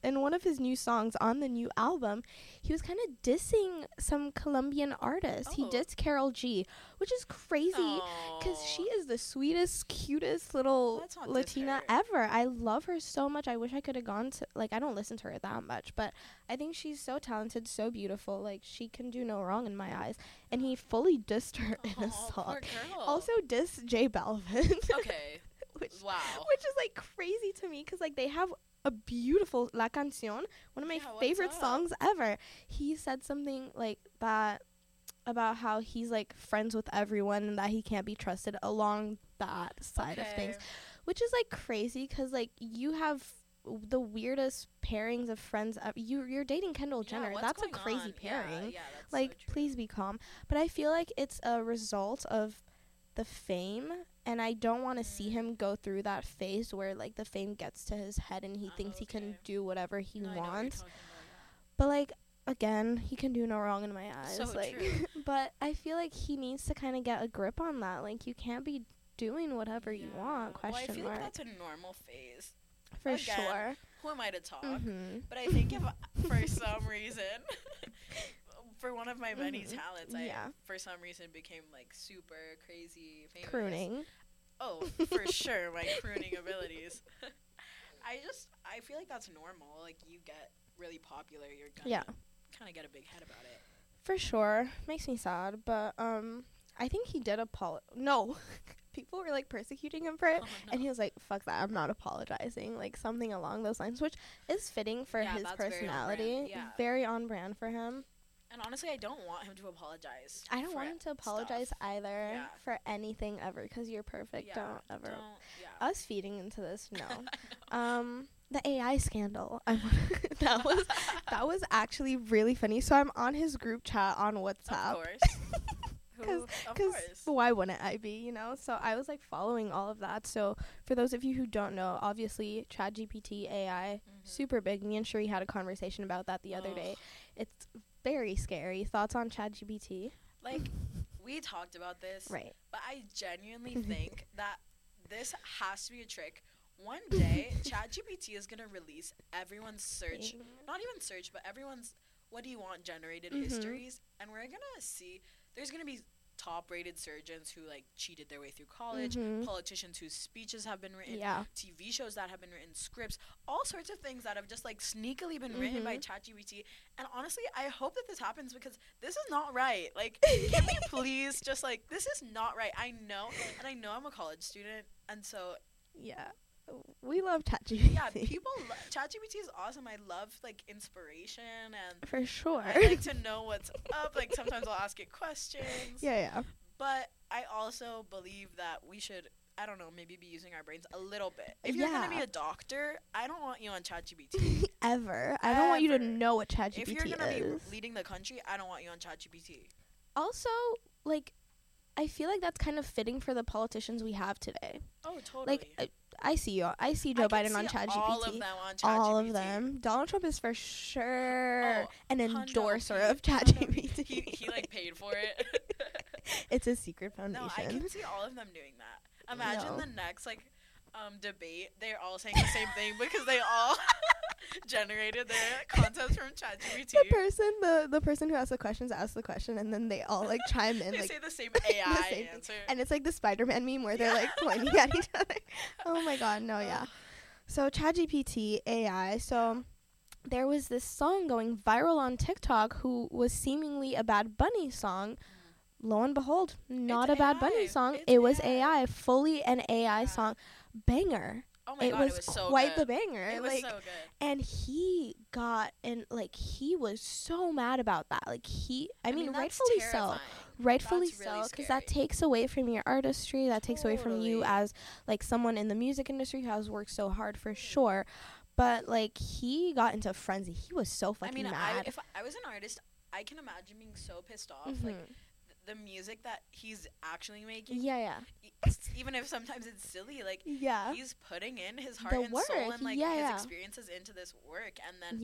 In one of his new songs on the new album, he was kind of dissing some Colombian artists. He dissed Karol G, which is crazy because she is the sweetest, cutest little Latina ever. I love her so much. I wish I could have gone to, like, I don't listen to her that much, but I think she's so talented, so beautiful. Like, she can do no wrong in my eyes. And he fully dissed her in a song. Also dissed J Balvin. Okay. Which is, like, crazy to me because, like, they have a beautiful La Canción, one of my favorite songs ever. He said something like that about how he's like friends with everyone and that he can't be trusted along that side of things, which is like crazy because like you have the weirdest pairings of friends. You're dating Kendall Jenner. That's a crazy pairing. Yeah, that's like so please be calm. But I feel like it's a result of the fame, and I don't want to see him go through that phase where like the fame gets to his head and he thinks he can do whatever he wants. But like again, he can do no wrong in my eyes. So like true. But I feel like he needs to kind of get a grip on that. Like you can't be doing whatever you want. Well, I feel like that's a normal phase. Again, sure. Who am I to talk? Mm-hmm. But I think if for some reason, for one of my many talents, I for some reason became like super crazy famous. Crooning. Oh, for sure, my crooning abilities. I feel like that's normal. Like you get really popular, you're gonna kind of get a big head about it. For sure, makes me sad, but I think he did apologize. No. People were like persecuting him for it, and he was like, fuck that, I'm not apologizing, like something along those lines, which is fitting for his personality. Very on brand for him. And honestly, I don't want him to apologize. I don't want him to apologize either for anything ever, because you're perfect. Don't ever us feeding into this. No. The AI scandal. that was actually really funny. So I'm on his group chat on WhatsApp, of course. Because why wouldn't I be, you know? So I was, like, following all of that. So for those of you who don't know, obviously, ChatGPT, AI, super big. Me and Cherie had a conversation about that the other day. It's very scary. Thoughts on ChatGPT? Like, we talked about this. Right. But I genuinely think that this has to be a trick. One day, ChatGPT is going to release everyone's search. Not even search, but everyone's what do you want generated histories. And we're going to see. There's going to be top-rated surgeons who, like, cheated their way through college, politicians whose speeches have been written, TV shows that have been written, scripts, all sorts of things that have just, like, sneakily been written by ChatGPT. And honestly, I hope that this happens because this is not right. Like, can we please just, like, this is not right. I know, and I know I'm a college student, and so... Yeah. We love ChatGPT. Yeah, ChatGPT is awesome. I love, like, inspiration and... For sure. I like to know what's up. Like, sometimes I'll ask it questions. Yeah. But I also believe that we should, I don't know, maybe be using our brains a little bit. If you're going to be a doctor, I don't want you on ChatGPT. Ever. I don't want you to know what ChatGPT is. If you're going to be leading the country, I don't want you on ChatGPT. Also, like, I feel like that's kind of fitting for the politicians we have today. Oh, totally. Like... I see you. I see Joe Biden on ChatGPT. All of them on ChatGPT. All of them. Donald Trump is for sure an endorser of ChatGPT. He like paid for it. It's a secret foundation. No, I can see all of them doing that. Imagine the next like debate. They're all saying the same thing because they all generated their concepts from ChatGPT. The person who asks the question, and then they all like chime in. They like, say the same AI the same answer, and it's like the Spider-Man meme where they're like pointing at each other. Oh my god, no, yeah. So ChatGPT AI. So there was this song going viral on TikTok, who was seemingly a Bad Bunny song. Lo and behold, not it's a Bad Bunny song. It was AI, fully an AI song, banger. Oh my God, it was so quite good. The banger. It was so good. And he was so mad about that. Like I mean rightfully so. Rightfully so, because that takes away from your artistry. That takes away from you as like someone in the music industry who has worked so hard for sure. But like he got into a frenzy. He was so fucking mad. If I was an artist, I can imagine being so pissed off. Like the music that he's actually making. Even if sometimes it's silly, like he's putting in his heart and soul and like his experiences into this work, and then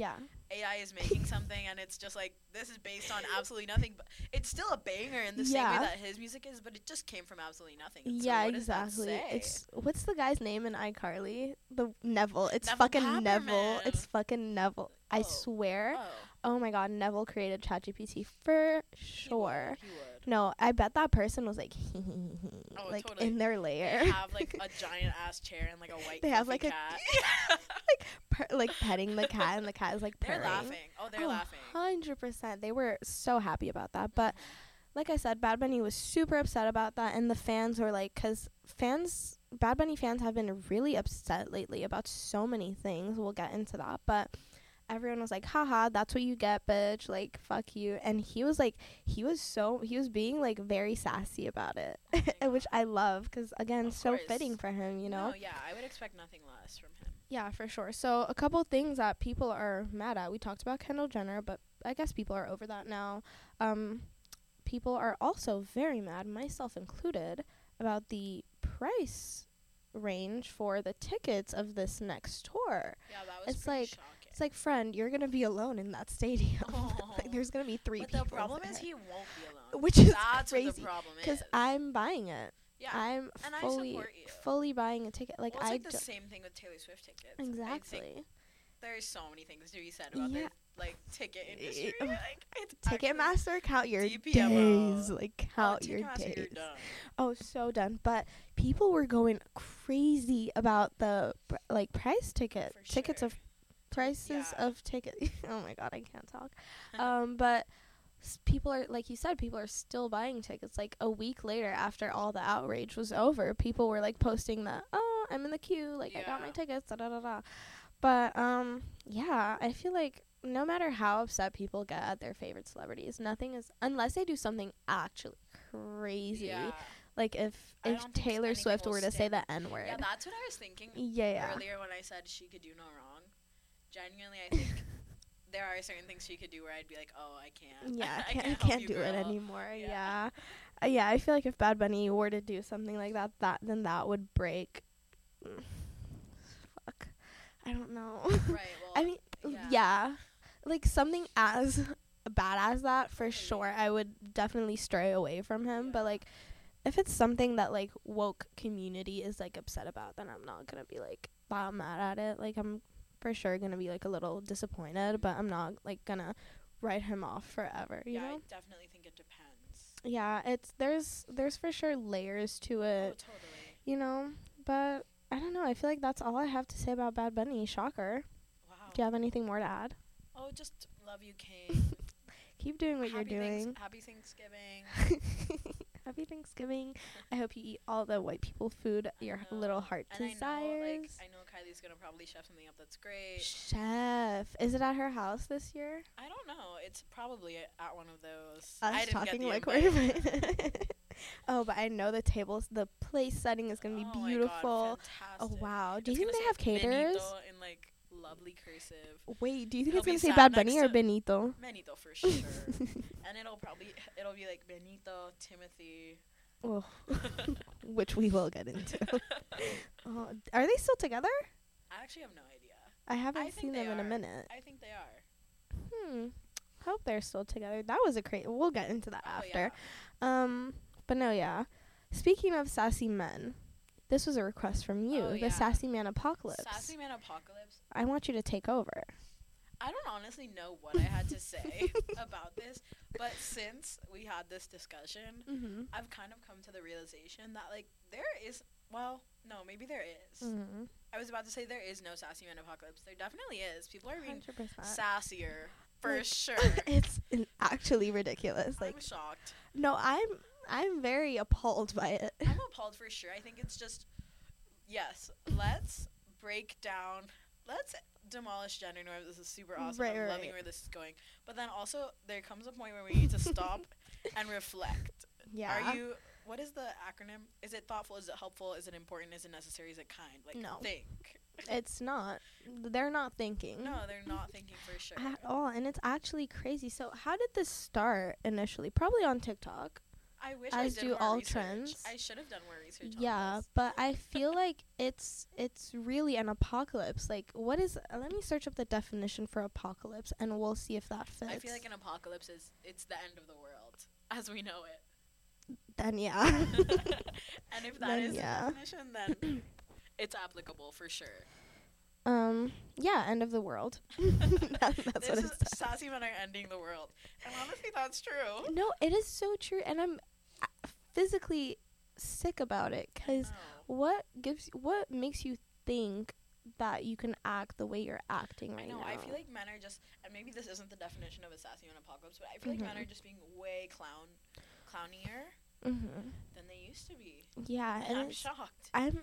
AI is making something and it's just like this is based on absolutely nothing, but it's still a banger in the same way that his music is, but it just came from absolutely nothing. Exactly. It's what's the guy's name in iCarly? The Neville. It's Neville fucking Papperman. Neville. It's fucking Neville. Oh. I swear. Oh my god, Neville created ChatGPT for sure. He would. No, I bet that person was like, like totally. In their lair. They have like a giant ass chair and like a white. They have like a cat, like petting the cat, and the cat is like purring. They're laughing. Oh, they're laughing. 100%. They were so happy about that, but like I said, Bad Bunny was super upset about that, and the fans were like, because fans Bad Bunny fans have been really upset lately about so many things. We'll get into that, but everyone was like, haha, that's what you get, bitch, like, fuck you. And he was like, he was being like very sassy about it, which I love, because again, of so course. Fitting for him, you know. No, yeah, I would expect nothing less from him. Yeah, for sure. So a couple things that people are mad at, we talked about Kendall Jenner, but I guess people are over that now. People are also very mad, myself included, about the price range for the tickets of this next tour. Yeah, that was shocking. It's like, friend, you're gonna be alone in that stadium. Like, there's gonna be three people. But the problem is he won't be alone. Which is crazy. That's the problem is. Because I'm buying it. Yeah, I'm fully buying a ticket. Like, well, it's the same thing with Taylor Swift tickets. Exactly. There's so many things to be said about their like ticket industry. Like, it's Ticketmaster, count your DPMO. Days. Like, count your days. Oh, so done. But people were going crazy about the price ticket. For tickets sure. of prices yeah. of tickets. Oh my god, I can't talk. But people are, like you said, people are still buying tickets. Like, a week later, after all the outrage was over, people were like posting that, oh, I'm in the queue, like, yeah. I got my tickets, da da da da. But yeah, I feel like no matter how upset people get at their favorite celebrities, nothing is, unless they do something actually crazy. Yeah. Like, if Taylor Swift were to say the N-word. Yeah, that's what I was thinking earlier when I said she could do no wrong. Genuinely, I think there are certain things she could do where I'd be like, oh, I can't. Yeah, I can't do it anymore. Yeah. Yeah, I feel like if Bad Bunny were to do something like that, that would break. Fuck. I don't know. Right, well, I mean, yeah. Like, something as bad as that, for sure, I would definitely stray away from him. Yeah. But, like, if it's something that, like, woke community is, like, upset about, then I'm not going to be, like, that mad at it. Like, I'm for sure gonna be like a little disappointed, but I'm not like gonna write him off forever, you know? I definitely think it depends. Yeah, it's there's for sure layers to it. Oh, totally. You know? But I don't know, I feel like that's all I have to say about Bad Bunny. Shocker. Wow. Do you have anything more to add? Oh, just love you, King. Keep doing what you're doing. Happy Thanksgiving. Happy Thanksgiving. I hope you eat all the white people food your little heart desires. I know Kylie's going to probably chef something up that's great. Chef. Is it at her house this year? I don't know. It's probably at one of those. Oh, but I know the tables, the place setting is going to be beautiful. God, oh, wow. Do you think they have caterers? In like lovely cursive. Wait, do you think it'll it's going to say Bad Bunny or Benito? Benito for sure. And it'll be like Benito, Timothy. Oh. Which we will get into. Oh, are they still together? I actually have no idea. I haven't seen them in a minute. I think they are. Hope they're still together. That was a crazy. We'll get into that after. Yeah. But no, yeah. Speaking of sassy men, this was a request from you, Sassy Man Apocalypse. Sassy Man Apocalypse. I want you to take over. I don't honestly know what I had to say about this, but since we had this discussion, I've kind of come to the realization that, like, there is. Mm-hmm. I was about to say there is no Sassy Man Apocalypse. There definitely is. People are being 100%. Sassier, for sure. It's actually ridiculous. Like, I'm shocked. No, I'm very appalled by it. I'm appalled for sure. I think it's just, yes, let's break down, let's demolish gender norms. This is super awesome. I'm loving where this is going. But then also, there comes a point where we need to stop and reflect. Yeah. What is the acronym? Is it thoughtful? Is it helpful? Is it important? Is it necessary? Is it kind? Like, no. Think. It's not. They're not thinking. No, they're not thinking for sure. At all. And it's actually crazy. So how did this start initially? Probably on TikTok. I wish I did more research. Trends. I should have done more research on this. But I feel like it's really an apocalypse. Like, what is... let me search up the definition for apocalypse, and we'll see if that fits. I feel like an apocalypse is... it's the end of the world, as we know it. Then, yeah. And if that is the definition, then it's applicable for sure. Yeah, end of the world. That's what it is. Sassy men are ending the world. And honestly, that's true. No, it is so true. And I'm physically sick about it. Because what makes you think that you can act the way you're acting right now? I feel like men are just, and maybe this isn't the definition of a sassy man apocalypse, but I feel like men are just being way clownier than they used to be. Yeah. And I'm shocked. I'm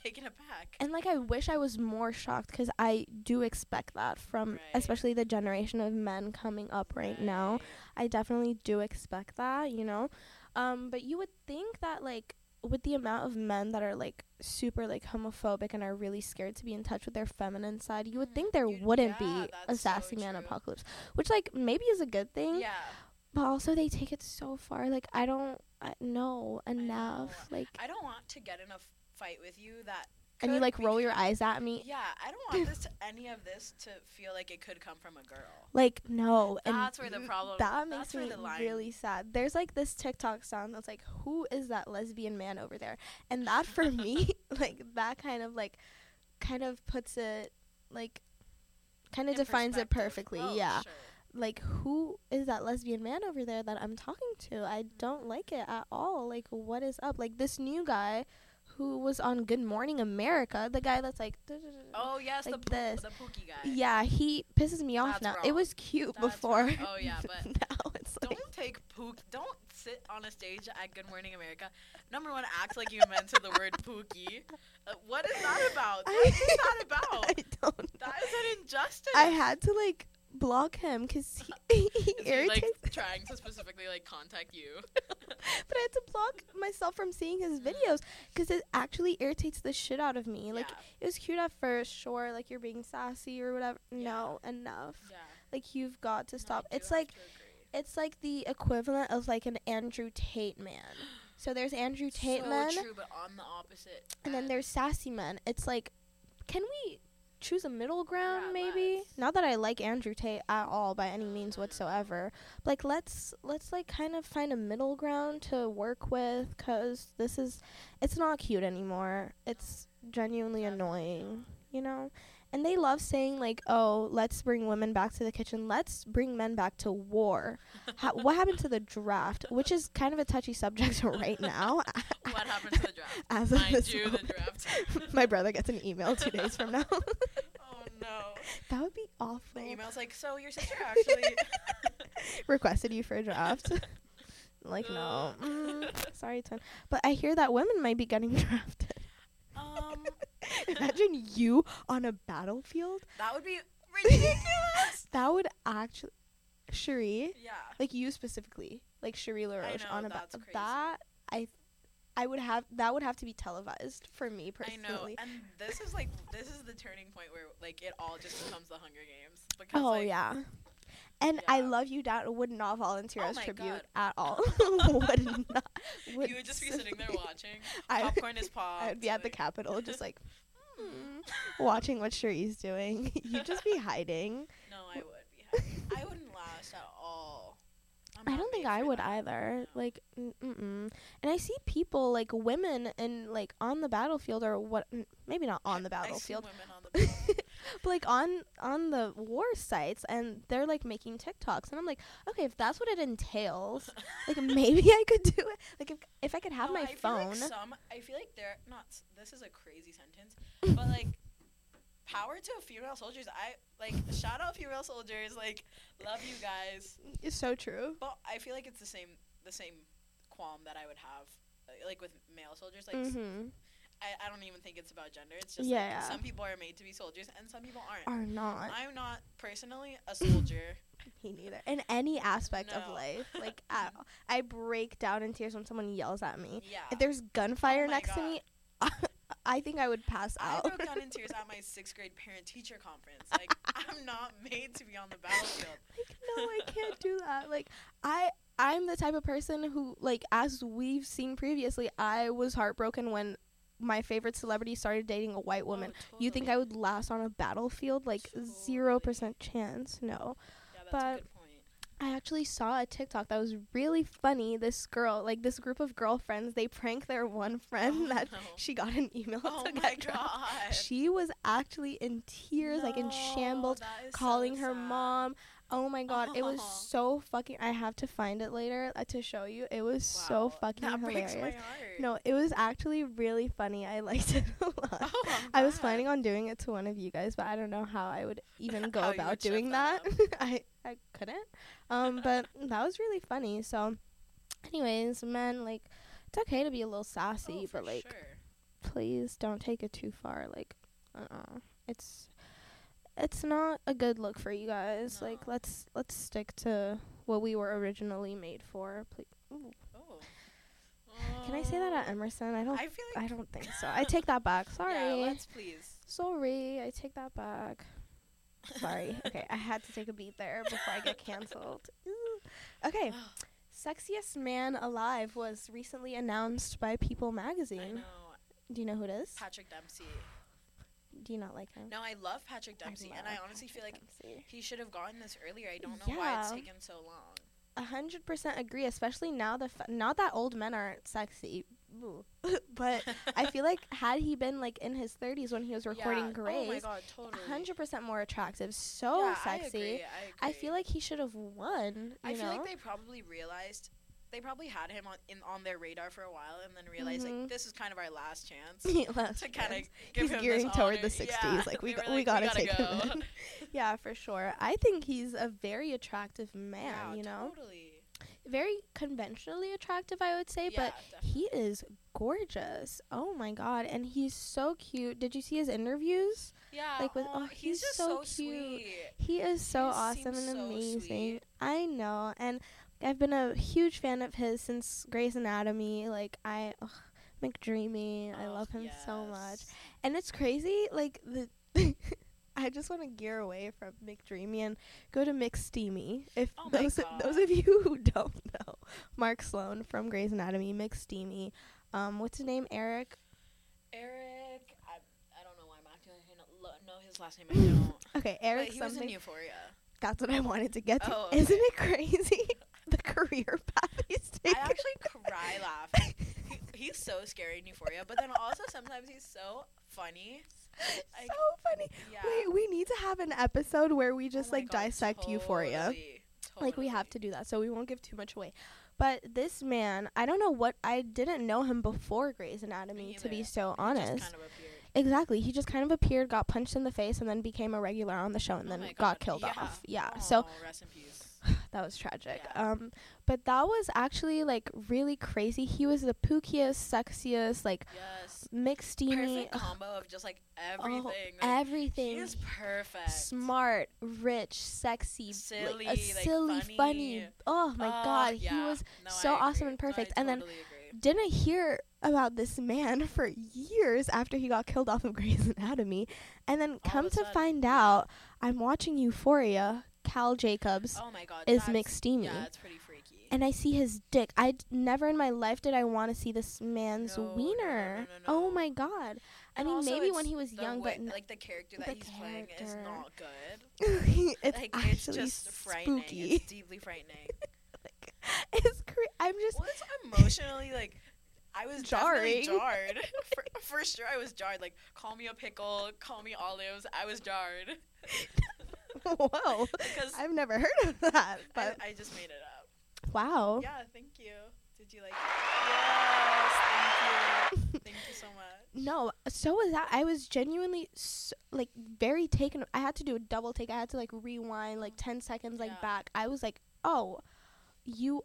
taken aback. And, like, I wish I was more shocked because I do expect that from especially the generation of men coming up right now. I definitely do expect that, you know. But you would think that, like, with the amount of men that are, like, super, like, homophobic and are really scared to be in touch with their feminine side, you would think there wouldn't be a sassy man apocalypse, which, like, maybe is a good thing. Yeah. But also they take it so far. Like, I don't know enough. I know. Like, I don't want to get in a fight with you that and you, like, roll your eyes at me. Yeah, I don't want this any of this to feel like it could come from a girl. Like, no. And that's where the problem is. That makes me really sad. There's, like, this TikTok sound that's like, who is that lesbian man over there? And that, for me, like, that kind of puts it, like, kind of defines it perfectly. Oh, yeah. Sure. Like, who is that lesbian man over there that I'm talking to? I don't like it at all. Like, what is up? Like, this new guy who was on Good Morning America, the guy that's like, oh yes, like the pookie guy. Yeah, he pisses me off now. Wrong. It was cute before. Wrong. Oh yeah, but now it's don't like don't sit on a stage at Good Morning America. Number one, act like you meant to the word pookie. What is that about? What is that about? I don't know. That is an injustice. I had to, like, block him because he irritates. He, like, trying to specifically, like, contact you. But I had to block myself from seeing his videos because it actually irritates the shit out of me. Like, it was cute at first, sure, like, you're being sassy or whatever. No, enough. Yeah. Like, you've got to stop. It's like, the equivalent of, like, an Andrew Tate man. So there's Andrew Tate men. So true, but on the opposite. And then there's sassy men. It's like, can we choose a middle ground? Maybe not that I like Andrew Tate at all by any means whatsoever, but, like, let's like kind of find a middle ground to work with, because this is, it's not cute anymore. It's genuinely annoying, you know. And they love saying, like, oh, let's bring women back to the kitchen, let's bring men back to war. What happened to the draft, which is kind of a touchy subject right now? What happened to the draft? As of this moment, the draft. My brother gets an email 2 days from now. Oh, no. That would be awful. The email's like, so your sister actually requested you for a draft. Like, no. Sorry, Ton. But I hear that women might be getting drafted. Imagine you on a battlefield. That would be ridiculous. That would actually, Cherie. Yeah. Like, you specifically, like, Cherie LaRoche on a battlefield. That I would have, that would have to be televised for me personally. I know, and this is, like, this is the turning point where, like, it all just becomes the Hunger Games. Because, oh, like, yeah. And I love you, Dad, would not volunteer as tribute at all. Would not. Would you would just be sitting there watching. Popcorn is popped. I would be at the Capitol just like watching what Cherie's doing. You'd just be hiding. No, I would be hiding. I wouldn't last at all. I don't think I would either. No. Like, and I see people, like, women and, like, on the battlefield, or what, maybe not on the battlefield. I see women on the battlefield. But, like, on the war sites, and they're, like, making TikToks, and I'm like, okay, if that's what it entails, like, maybe I could do it. Like, if I could have my phone. Feel like I feel like they're not, this is a crazy sentence, but, like, power to female soldiers. I, like, shout out female soldiers, like, love you guys. It's so true. But I feel like it's the same qualm that I would have, like, with male soldiers. Like, I don't even think it's about gender. It's just like, some people are made to be soldiers and some people aren't. Are not. I'm not personally a soldier. Me neither. In any aspect of life, like, at all. I break down in tears when someone yells at me. Yeah. If there's gunfire next to me, I think I would pass out. I broke down in tears at my 6th grade parent-teacher conference. Like, I'm not made to be on the battlefield. Like, no, I can't do that. Like, I'm the type of person who, like, as we've seen previously, I was heartbroken when my favorite celebrity started dating a white woman. Oh, totally. You think I would last on a battlefield? Like, 0% chance. No. Yeah, that's a good point. I actually saw a TikTok that was really funny. This girl, like, this group of girlfriends, they prank their one friend she got an email to get dropped. God. She was actually in tears, like, in shambles, calling her mom. Oh my God, it was so fucking, I have to find it later to show you. It was so fucking hilarious. Breaks my heart. No, it was actually really funny. I liked it a lot. I was planning on doing it to one of you guys, but I don't know how I would even go about doing that. I couldn't. But that was really funny. So anyways, men, like, it's okay to be a little sassy, but, like, sure. please don't take it too far. Like, it's not a good look for you guys. No. Like, let's stick to what we were originally made for. Please. Ooh. Oh. Can I say that at Emerson? I don't think so. I take that back. Sorry. Yeah, let's please. Sorry, I take that back. Sorry. Okay, I had to take a beat there before I get canceled. Okay. Sexiest man alive was recently announced by People magazine. I know. Do you know who it is? Patrick Dempsey. Do you not like him? No, I love Patrick Dempsey, I honestly feel like he should have gotten this earlier. I don't know why it's taken so long. 100% agree, especially now not that old men aren't sexy, but I feel like had he been like in his 30s when he was recording Grey's, oh my God, totally. 100% more attractive, sexy. I agree. I feel like he should have won. I feel like they probably realized. They probably had him on their radar for a while and then realized, like, this is kind of our last chance to kind of give him this honor. He's gearing toward the 60s. Yeah. Like, we gotta take him in. Yeah, for sure. I think he's a very attractive man, you know? Totally. Very conventionally attractive, I would say, but definitely. He is gorgeous. Oh, my God. And he's so cute. Did you see his interviews? Yeah. Like, he's just so cute. Sweet. He is so awesome and amazing. Sweet. I know. And I've been a huge fan of his since Grey's Anatomy. Like, McDreamy. I love him so much. And it's crazy. Like, I just want to gear away from McDreamy and go to McSteamy. If those of you who don't know, Mark Sloan from Grey's Anatomy, McSteamy. What's his name? Eric. I don't know why I'm acting like I know his last name. I don't. Okay, Eric. But he was in Euphoria. That's what I wanted to get to. Oh, okay. Isn't it crazy? The career path he's taking. I actually cry laughing. He's so scary in Euphoria, but then also sometimes he's so funny. Funny. Yeah. Wait, we need to have an episode where we just dissect Euphoria. Totally. Like, we have to do that, so we won't give too much away. But this man, I don't know I didn't know him before Grey's Anatomy, to be so honest. He just kind of appeared. Exactly. He just kind of appeared, got punched in the face, and then became a regular on the show, and then got killed off. Yeah. Aww, so rest in peace. That was tragic. Yeah. But that was actually really crazy. He was the pookiest, sexiest, McSteamy. Perfect combo of just everything. Everything. He is perfect. Smart, rich, sexy, silly, funny. Oh my God, yeah. He was so awesome and perfect. No, and totally then didn't hear about this man for years after he got killed off of Grey's Anatomy, and then come to find out, I'm watching Euphoria. Cal Jacobs is McSteamy. Yeah, that's pretty freaky. And I see his dick. Never in my life did I want to see this man's wiener. No. Oh my God. And I mean, maybe when he was young, but the character that he's playing is not good. It's just frightening. Spooky. It's deeply frightening. I'm just. Well, it's emotionally I was definitely jarred. For sure, I was jarred. Like, call me a pickle, call me olives. I was jarred. Whoa, because I've never heard of that. But I just made it up. Wow. Yeah, thank you. Did you like it? Yes, thank you. Thank you so much. No, so was that. I was genuinely, very taken. I had to do a double take. I had to, rewind, 10 seconds, back. I was like, oh, you,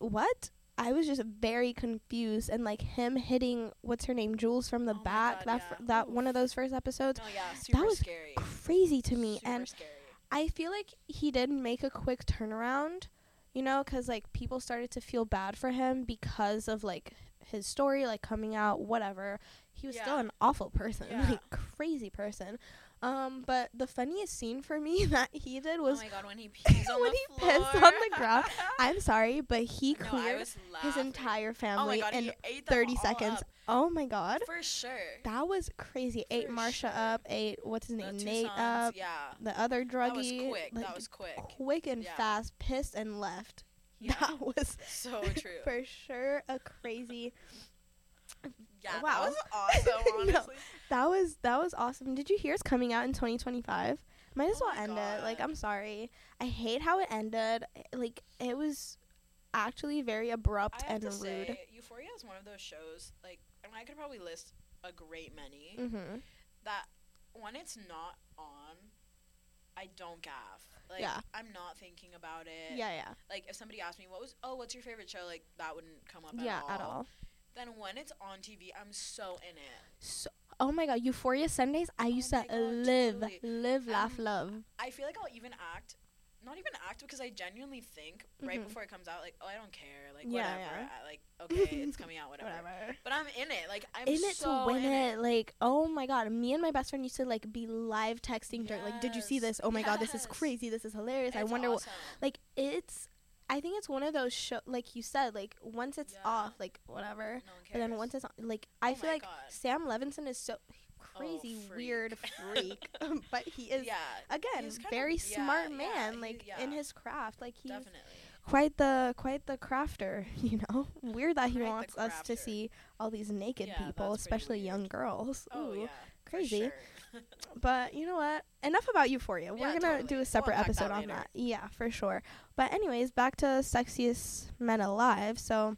what? I was just very confused, and him hitting what's her name, Jules from the back, God, that one of those first episodes. Oh yeah, super that was scary. Crazy to me, super and scary. I feel like he did make a quick turnaround, you know, because people started to feel bad for him because of his story, coming out, whatever. He was still an awful person, crazy person. But the funniest scene for me that he did was when he pissed on the ground. I'm sorry, but he cleared his entire family in 30 seconds. Oh my God. For sure. That was crazy. Ate Marsha up, ate what's his name? Nate up. Yeah. The other druggie. That was quick. Quick and fast, pissed and left. Yeah. That was so true. For sure a crazy Yeah, wow. That was awesome, honestly. That was awesome. Did you hear it's coming out in 2025? Might as well end it. I'm sorry. I hate how it ended. It was actually very abrupt and rude. Say, Euphoria is one of those shows, I could probably list a great many, that when it's not on, I don't gaff. I'm not thinking about it. Yeah, yeah. If somebody asked me, what's your favorite show? That wouldn't come up at all. Then when it's on TV, I'm so in it. So, oh my God, Euphoria Sundays, I used to live, laugh, love. I feel like I'll even act, not even act, because I genuinely think right before it comes out, like, oh, I don't care, like, whatever. Yeah. Like, okay, it's coming out, whatever. But I'm in it, like, I'm in it so to win it. Like, oh my God, me and my best friend used to like be live texting during, like, did you see this? Oh my God, this is crazy. This is hilarious. It's I wonder awesome. What, like, it's. I think it's one of those shows, like you said, like, once it's off, like, whatever. No one cares. But then once it's on, like, I feel like God. Sam Levinson is so crazy, weird freak. But he is, again, very smart man, like, in his craft. Like, he's quite the crafter, you know? Weird that he wants us to see all these naked people, especially young girls. Oh, ooh, yeah. Crazy. Sure. But you know what? Enough about Euphoria. We're going to do a separate episode on that. Yeah, for sure. But anyways, back to Sexiest Men Alive. So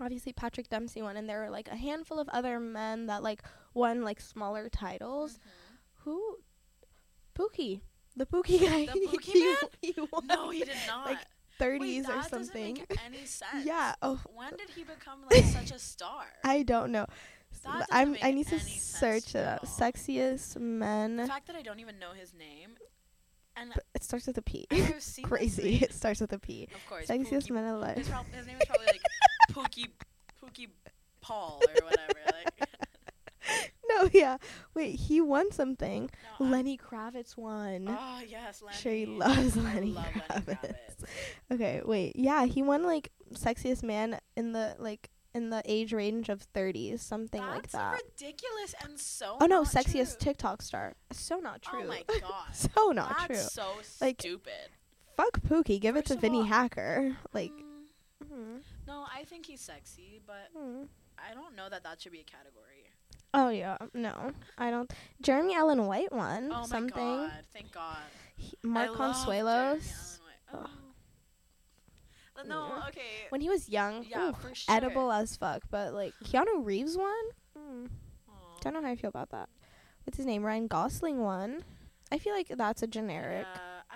obviously Patrick Dempsey won, and there were like a handful of other men that like won like smaller titles. Who? Pookie. The Pookie guy. The Pookie man? He won. No, he did not. Like 30s or something. Doesn't make any sense. Yeah. Oh. When did he become like such a star? I don't know. I need to search it up. Sexiest men. The fact that I don't even know his name. And it starts with a P. Crazy. It starts with a P. Of course. Sexiest Pookie men alive. His name is probably like Pookie Paul or whatever. Like. No, yeah. Wait, he won something. No, Lenny Kravitz won. Oh, yes. Lenny. Cherie loves Lenny Kravitz. Okay, wait. Yeah, he won like sexiest man in the age range of 30s, something like that. That's ridiculous and so. Oh no, not sexiest true. TikTok star. So not true. Oh my God. So not that's true. That's so like, stupid. Fuck Pookie. Give First it to Vinny all, Hacker. Like. No, I think he's sexy, but I don't know that should be a category. Oh yeah, no, I don't. Jeremy Allen White won something. Oh my God! Thank God. Mark Consuelos. No, okay. When he was young, for sure. Edible as fuck. But, like, Keanu Reeves won? Don't know how I feel about that. What's his name? Ryan Gosling won. I feel like that's a generic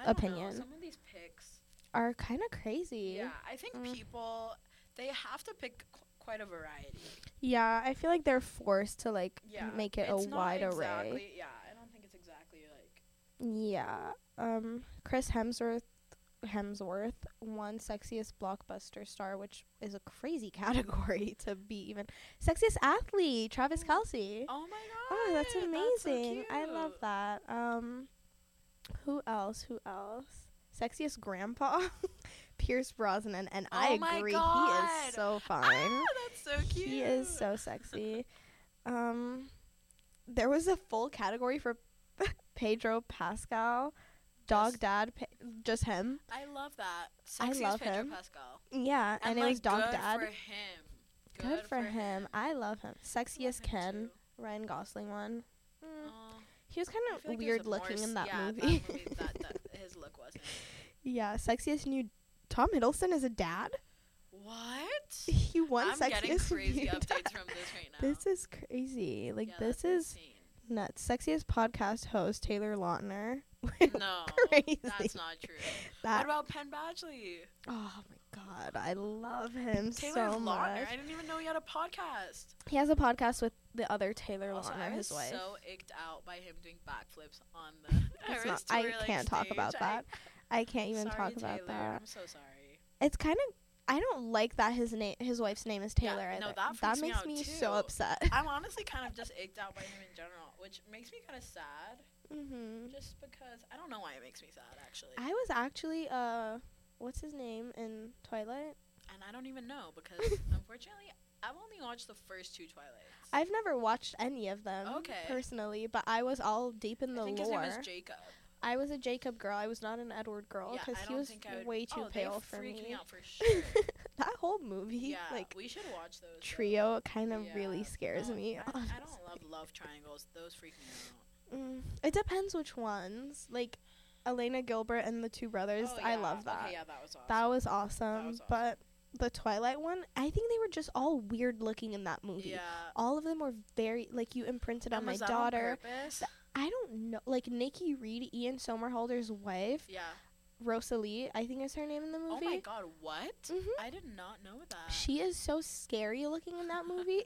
opinion. Some of these picks are kind of crazy. Yeah, I think people, they have to pick quite a variety. Yeah, I feel like they're forced to, like, make it a wide array. Yeah, I don't think it's exactly, like... Yeah. Chris Hemsworth won sexiest blockbuster star, which is a crazy category to be even. Sexiest athlete, Travis Kelce. Oh my God! Oh, that's amazing. That's so cute. I love that. Who else? Sexiest grandpa, Pierce Brosnan, and I agree. God. He is so fine. Ah, that's so cute. He is so sexy. There was a full category for Pedro Pascal. Dog dad, just him. I love that. Sexiest I love Pedro him. Pascal. Yeah, and like, it was dog good dad. For him. Good for him. I love him. Sexiest Ken, too. Ryan Gosling one. He was kind of like weird looking in that movie. That movie that his look wasn't. Yeah, sexiest new. Tom Hiddleston is a dad. What? He won sexiest. I'm getting crazy updates from this right now. This is crazy. Like this is insane. Nuts. Sexiest podcast host Taylor Lautner. No, crazy. That's not true. What about Penn Badgley? Oh my God, I love him Taylor so Lautner. Much. I didn't even know he had a podcast. He has a podcast with the other Taylor Lautner, his wife. I was so icked out by him doing backflips on the Eras Tour. I can't talk about that. I can't even talk about Taylor. That. I'm so sorry. It's kind of. I don't like that his wife's name is Taylor either. No, that makes me so upset. I'm honestly kind of just icked out by him in general, which makes me kind of sad. Just because I don't know why it makes me sad. Actually, I was actually what's his name in Twilight? And I don't even know because unfortunately I've only watched the first two Twilights. I've never watched any of them personally, but I was all deep in the lore. I think his name is Jacob. I was a Jacob girl. I was not an Edward girl because he was way too pale for me. Freaking out for sure. That whole movie, like we should watch those. Trio kind of really scares me. I don't love triangles. Those freak me out. It depends which ones. Like, Elena Gilbert and the two brothers, I love that. Okay, that was awesome. But the Twilight one, I think they were just all weird looking in that movie. Yeah. All of them were very, like, you imprinted on my daughter. On purpose? I don't know. Like, Nikki Reed, Ian Somerhalder's wife. Yeah. Rosalie, I think is her name in the movie. Oh my god, what? Mm-hmm. I did not know that. She is so scary looking in that movie.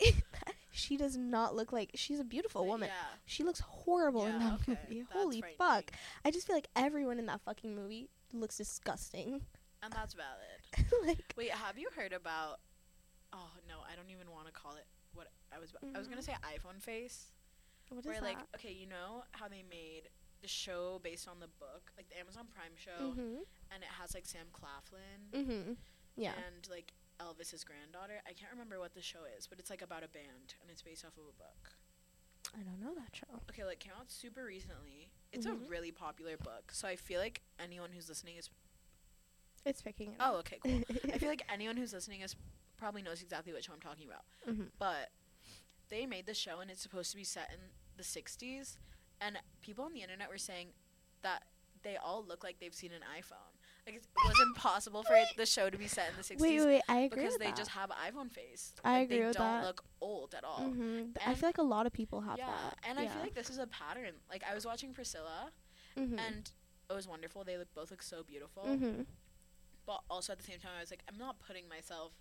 She does not look like, she's a beautiful woman. Yeah. She looks horrible in that movie. That's holy fuck. I just feel like everyone in that fucking movie looks disgusting. And that's valid. Like, wait, have you heard about, oh no, I don't even want to call it what I was, I was going to say iPhone face. What where is like, that? Okay, you know how they made the show based on the book, like the Amazon Prime show, and it has like Sam Claflin, and like Elvis's granddaughter. I can't remember what the show is, but it's like about a band, and it's based off of a book. I don't know that show. Okay, like came out super recently. It's a really popular book, so I feel like anyone who's listening is. It's picking it up. Oh, okay, cool. I feel like anyone who's listening is probably knows exactly what show I'm talking about, but. They made the show, and it's supposed to be set in the 60s, and people on the internet were saying that they all look like they've seen an iPhone. Like, it was impossible for the show to be set in the 60s. Wait, I agree because with they that. Just have iPhone face. I like agree with that. They don't look old at all. I feel like a lot of people have that. And I feel like this is a pattern. Like, I was watching Priscilla, and it was wonderful. They both look so beautiful. But also, at the same time, I was like, I'm not putting myself...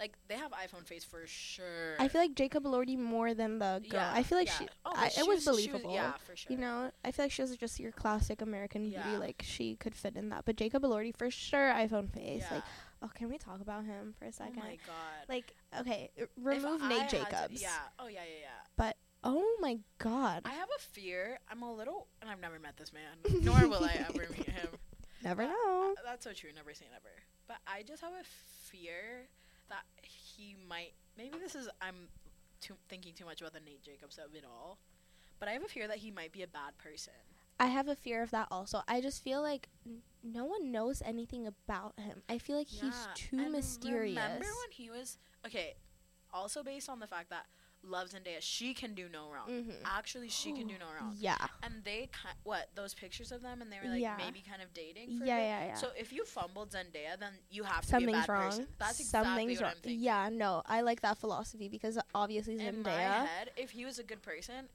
Like, they have iPhone face for sure. I feel like Jacob Elordi more than the girl. Yeah, I feel like she... Oh, it was believable. Yeah, for sure. You know? I feel like she was just your classic American beauty. Like, she could fit in that. But Jacob Elordi, for sure, iPhone face. Yeah. Like, oh, can we talk about him for a second? Oh, my God. Like, okay, remove Nate Jacobs. Yeah. Oh, yeah. But, oh, my God. I have a fear. I'm a little... And I've never met this man. Nor will I ever meet him. Never know. That's so true. Never say never. But I just have a fear... that he might, maybe this is, I'm thinking too much about the Nate Jacobs of it all, but I have a fear that he might be a bad person. I have a fear of that also. I just feel like no one knows anything about him. I feel like he's too mysterious. Remember when he was, okay, also based on the fact that Love Zendaya, she can do no wrong. Actually, she can do no wrong. Yeah. And they, those pictures of them, and they were, like, maybe kind of dating for a bit. So if you fumbled Zendaya, then you have to be a bad person. That's exactly what I'm thinking. Yeah, no, I like that philosophy because obviously Zendaya. In my head, if he was a good person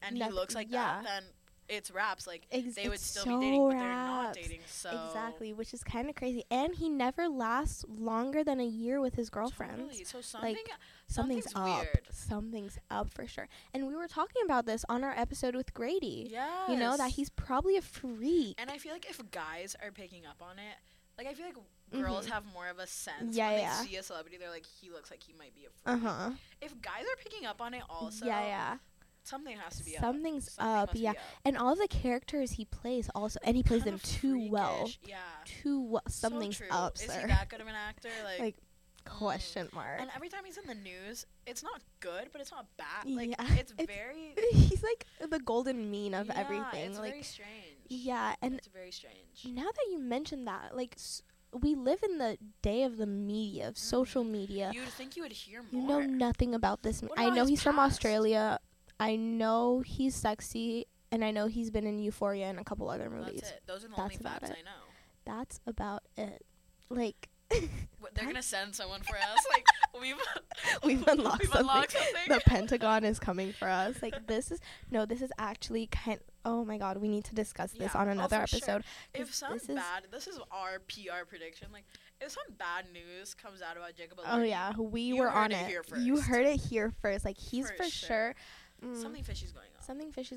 and he looks like that, then... It's raps, like, they would still be dating, but they're not dating, so... Exactly, which is kind of crazy. And he never lasts longer than a year with his girlfriend. Totally. So something's up. Weird. Something's up for sure. And we were talking about this on our episode with Grady. Yes. You know, that he's probably a freak. And I feel like if guys are picking up on it, like, I feel like girls have more of a sense when they see a celebrity, they're like, he looks like he might be a freak. If guys are picking up on it also... Something has to be Something's up, yeah. And all the characters he plays also, and he plays them too well. Yeah. Too well. Something's up, sir. Is he that good of an actor? Like question mark. And every time he's in the news, it's not good, but it's not bad. Like, it's very... He's like the golden mean of everything. It's like, very strange. Yeah, and... It's very strange. Now that you mention that, like... We live in the day of the media, of social media. You'd think you would hear more. You know nothing about this. I know he's from Australia... I know he's sexy, and I know he's been in Euphoria and a couple other movies. That's it. Those are the only facts I know. That's about it. Like... They're going to send someone for us? Like, we've unlocked something. The Pentagon is coming for us. Like, this is... No, this is actually kind... Oh, my God. We need to discuss this on another episode. Sure. If some bad... This is our PR prediction. Like, if some bad news comes out about Jacob... Alert, we were on it. You heard it here first. Like, he's for sure... Something fishy's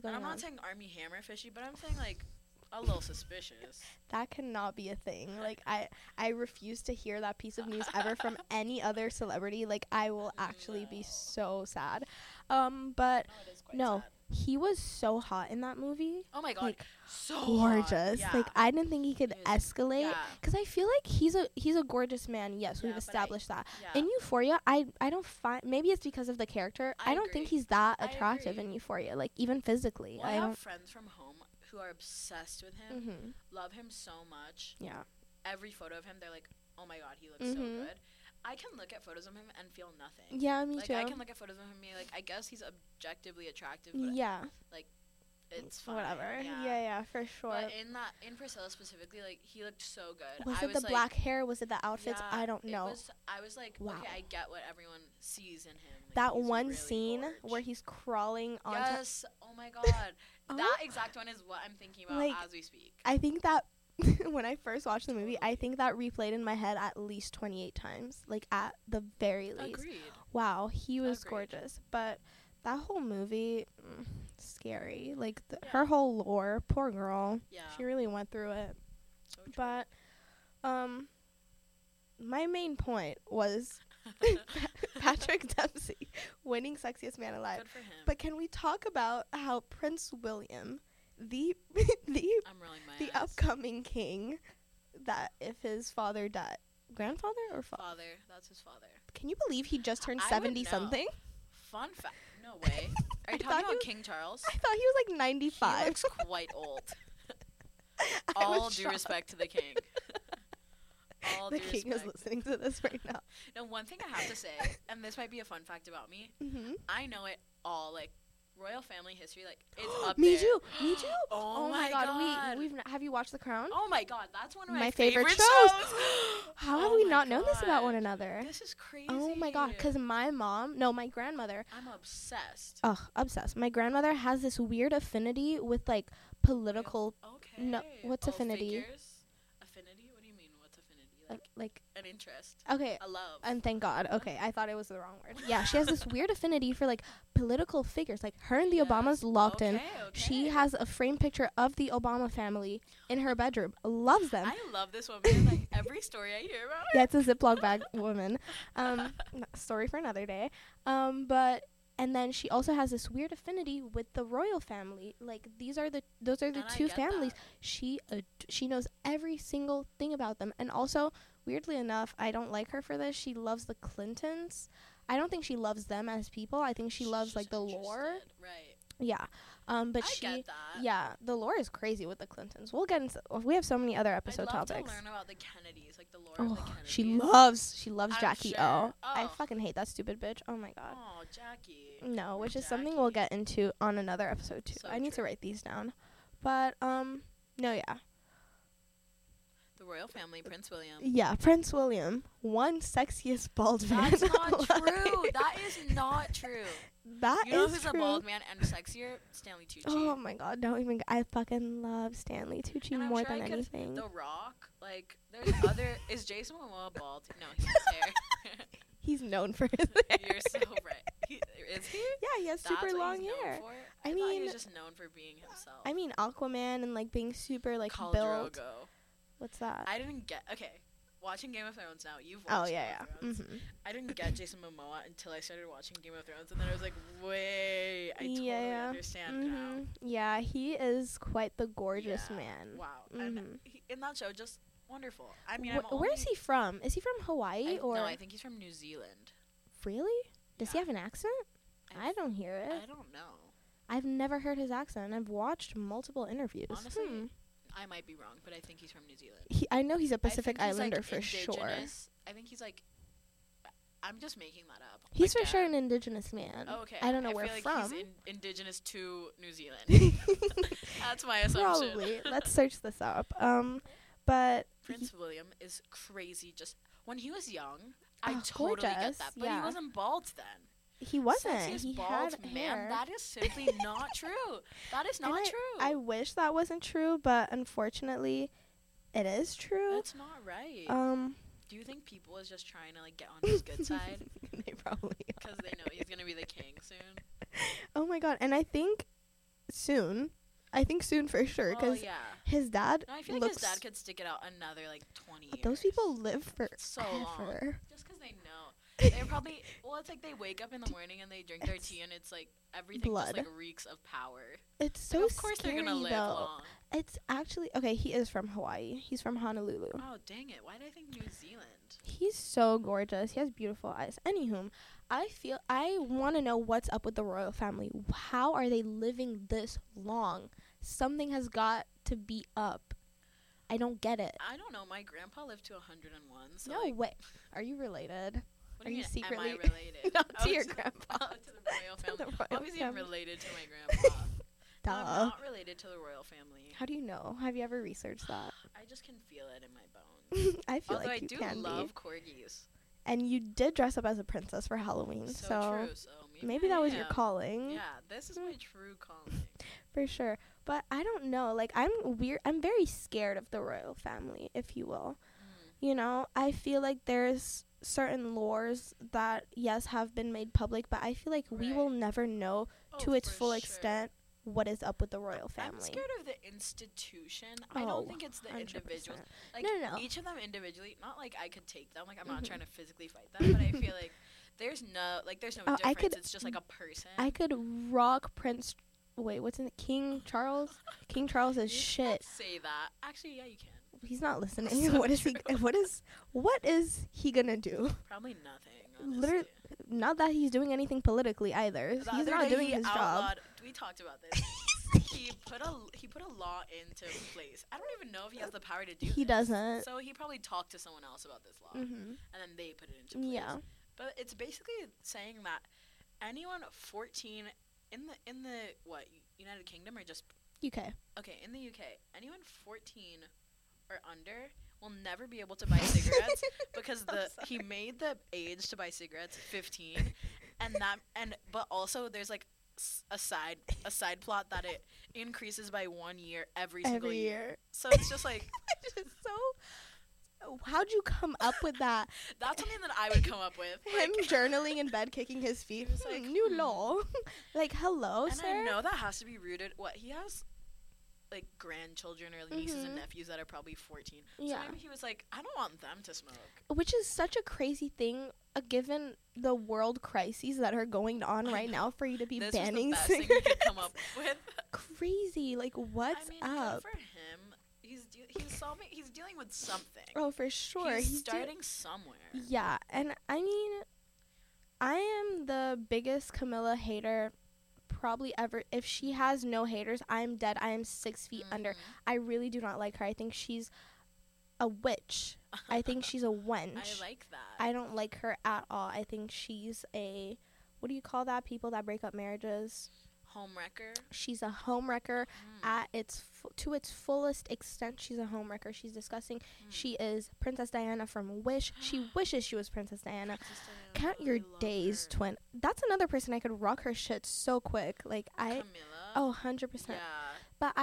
going on. And I'm not saying Army Hammer fishy, but I'm saying, like, a little suspicious. That cannot be a thing. Like, I refuse to hear that piece of news ever from any other celebrity. Like, I will actually be so sad. But, no, he was so hot in that movie. Oh, my God. Like, so gorgeous. Yeah. Like, I didn't think he could escalate. Because I feel like he's a gorgeous man. Yes, we've established that. Yeah. In Euphoria, I don't find... Maybe it's because of the character. I don't think he's that attractive in Euphoria. Like, even physically. Well, I have friends from home who are obsessed with him. Love him so much. Yeah. Every photo of him, they're like, oh, my God, he looks so good. I can look at photos of him and feel nothing. Yeah, me too. Like, I can look at photos of him and be like, I guess he's objectively attractive. But like, it's fine. Whatever. Yeah, for sure. But in Priscilla specifically, like, he looked so good. Was it the black hair? Was it the outfits? I don't know. I was like, wow. Okay, I get what everyone sees in him. Like, that one really scene where he's crawling on. Yes. Oh, my God. That exact one is what I'm thinking about as we speak. I think that... when I first watched the movie, I think that replayed in my head at least 28 times, like at the very least. Agreed. Wow, he was gorgeous. But that whole movie, scary. Like her whole lore, poor girl. Yeah. She really went through it. So true. But my main point was Patrick Dempsey winning Sexiest Man Alive. Good for him. But can we talk about how Prince William, the upcoming king, that if his father died, grandfather or father? That's his father. Can you believe he just turned 70 something? Fun fact. No way. Are you talking about King Charles? I thought he was like 95. He looks quite old. All due respect to the king. The king is listening to this right now. Now, one thing I have to say, and this might be a fun fact about me, I know it all, like, royal family history, like, it's up there. Me too. Oh my god. Have you watched The Crown? Oh my god, that's one of my favorite shows. How have we not known this about one another? This is crazy. Oh my god, because my grandmother. I'm obsessed. Ugh, obsessed. My grandmother has this weird affinity with, like, political. Okay. No, what's affinity? Figures? Like an interest, okay, a love, and thank god. Okay, I thought it was the wrong word. Yeah, she has this weird affinity for, like, political figures, like her and the Obamas locked in. She has a framed picture of the Obama family in her bedroom. Loves them. I love this woman. Like, every story I hear about her. Yeah, it's a Ziploc bag woman. Story for another day. But and then she also has this weird affinity with the royal family. Like, those are the two families. That. She knows every single thing about them. And also, weirdly enough, I don't like her for this. She loves the Clintons. I don't think she loves them as people. I think she's loves, like, the lore. Right. Yeah. But get that. Yeah, the lore is crazy with the Clintons. We'll get into. We have so many other episode topics. To learn about the Kennedys, like the lore of the Kennedys. She loves Jackie O. I fucking hate that stupid bitch. Oh my god. Oh, Jackie. No, which is something we'll get into on another episode too. So I need to write these down. But no, yeah. The royal family, Prince William. Yeah, Prince William, one sexiest bald man. That's not true. That is not true. That you know is who's true. A bald man and sexier? Stanley Tucci. Oh my god, don't even. I fucking love Stanley Tucci and more than anything. The Rock, like, there's other. Is Jason Momoa bald? No, he's hair. He's known for his hair. You're so right. Is he? Yeah, he has super long hair. I mean, he was just known for being himself. I mean, Aquaman and, like, being super, like, Khal built. Drogo. What's that? I didn't get. Okay. Watching Game of Thrones now. You've watched Game of Thrones. Mm-hmm. I didn't get Jason Momoa until I started watching Game of Thrones, and then I was like, wait, I totally understand now. Yeah, he is quite the gorgeous man. Wow. Mm-hmm. And in that show, just wonderful. I mean, where is he from? Is he from Hawaii? No, I think he's from New Zealand. Really? Does he have an accent? I don't hear it. I don't know. I've never heard his accent. I've watched multiple interviews. Honestly. I might be wrong, but I think he's from New Zealand. I know he's a Pacific Islander, like, for sure. I think he's, like, I'm just making that up. He's like for sure an indigenous man. Oh, okay. I don't know where feel like from. He's indigenous to New Zealand. That's my assumption. Probably. Let's search this up. But Prince William is crazy. Just when he was young, I totally get that. But he wasn't bald then. He wasn't. He bald, had man. Hair. That is simply not true. That is not true. I wish that wasn't true, but unfortunately, it is true. That's not right. Do you think people is just trying to, like, get on his good side? They probably are. Because they know he's gonna be the king soon. Oh my god! And I think soon for sure. Because his dad. No, I feel like his dad could stick it out another, like, 20 years. Those people live for so long. Just because they know. They're probably, it's like they wake up in the morning and they drink their tea and it's like everything just, like, reeks of power. It's so scary, of course they're gonna live long. It's actually, okay, he is from Hawaii. He's from Honolulu. Oh, dang it. Why did I think New Zealand? He's so gorgeous. He has beautiful eyes. Anywho, I want to know what's up with the royal family. How are they living this long? Something has got to be up. I don't get it. I don't know. My grandpa lived to 101. So no way. Are you related? Are you secretly? Am I related? Not to your grandpa. To the royal family. Obviously, I'm related to my grandpa. I'm not related to the royal family. How do you know? Have you ever researched that? I just can feel it in my bones. I feel although like you can. I do can love corgis. And you did dress up as a princess for Halloween, so true. So maybe that was your calling. Yeah, this is my true calling. for sure. But I don't know. Like, I'm very scared of the royal family, if you will. You know, I feel like there's certain lores that, yes, have been made public, but I feel like we will never know to its full extent what is up with the royal family. I'm scared of the institution. I don't think it's the 100%. Individuals. Like, no. Each of them individually, not like I could take them. Like, I'm not trying to physically fight them, but I feel like there's no difference. It's just like a person. I could rock Prince... Wait, what's in it? King Charles? King Charles is shit. Say that. Actually, yeah, you can. He's not listening. So what is he gonna do? Probably nothing. Literally, not that he's doing anything politically either. He's not doing his job. We talked about this. he put a law into place. I don't even know if he has the power to do this. He doesn't. So he probably talked to someone else about this law, and then they put it into place. Yeah. But it's basically saying that anyone 14 in the what, United Kingdom or just UK? Okay, in the UK, anyone 14 or under will never be able to buy cigarettes because he made the age to buy cigarettes 15, but also there's like a side plot that it increases by 1 year every single year. So it's just like it's so. How'd you come up with that? That's something that I would come up with. Him journaling in bed, kicking his feet. He was like, new law. Like, hello, and sir. And I know that has to be rooted. What he has. Like grandchildren or nieces and nephews that are probably 14. Yeah. So maybe he was like, I don't want them to smoke. Which is such a crazy thing, given the world crises that are going on right now, for you to be banning cigarettes. This is the best thing you could come up with. Crazy. Like, what's up? For him, he's dealing with something. Oh, for sure. He's starting somewhere. Yeah, and I mean, I am the biggest Camila hater probably ever. If she has no haters, I'm dead. I am 6 feet under. I really do not like her. I think she's a witch. I think she's a wench. I like that. I don't like her at all. I think she's a, what do you call that? People that break up marriages. Homewrecker. She's a homewrecker at its to its fullest extent. She's a homewrecker. She's disgusting. She is Princess Diana from Wish. She wishes she was Princess Diana. Count your days, her. Twin. That's another person I could rock her shit so quick. Like Camila? 100%. But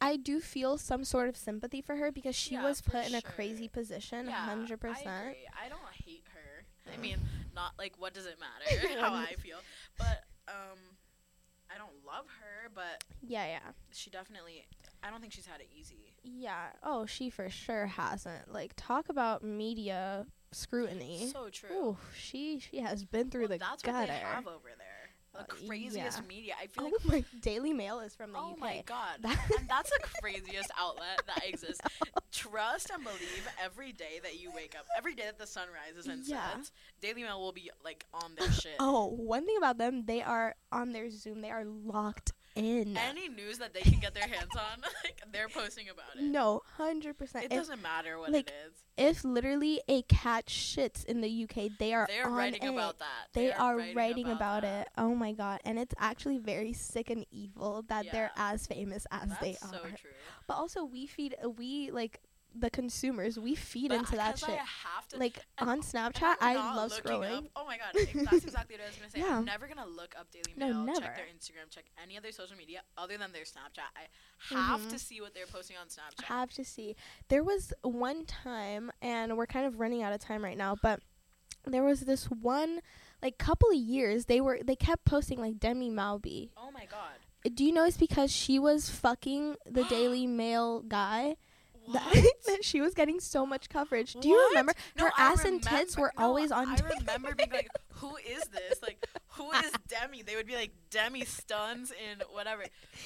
I do feel some sort of sympathy for her because she was put in a crazy position. 100%. I don't hate her. I mean, not like what does it matter how I feel, but I don't love her, but yeah. She definitely, I don't think she's had it easy. Yeah. Oh, she for sure hasn't. Like, talk about media scrutiny. So true. Ooh, she has been through the gutter. That's what they have over there. The craziest media. I feel like my Daily Mail is from the UK. Oh my god. And that's the craziest outlet that exists. Trust and believe every day that you wake up, every day that the sun rises and sets, Daily Mail will be like on their shit. Oh, one thing about them, they are on their Zoom. They are locked in. Any news that they can get their hands on, like, they're posting about it. No, 100%. It doesn't matter what like, it is. If literally a cat shits in the UK, they're writing about that. They are writing about it. Oh my god! And it's actually very sick and evil that they're as famous as they are. So true. But also, the consumers, we feed into that shit. Like, on Snapchat, I love scrolling. Oh my god, that's exactly what I was gonna say. Yeah. I'm never gonna look up Daily Mail, check their Instagram, check any other social media other than their Snapchat. I have to see what they're posting on Snapchat. Have to see. There was one time, and we're kind of running out of time right now, but there was this one, like, couple of years, they kept posting, like, Demi Malby. Oh my god. Do you know it's because she was fucking the Daily Mail guy? That she was getting so much coverage. Do you remember? No, her ass and tits were always on. I remember being like, who is this? Like, who is Demi? They would be like, Demi Stuns in whatever.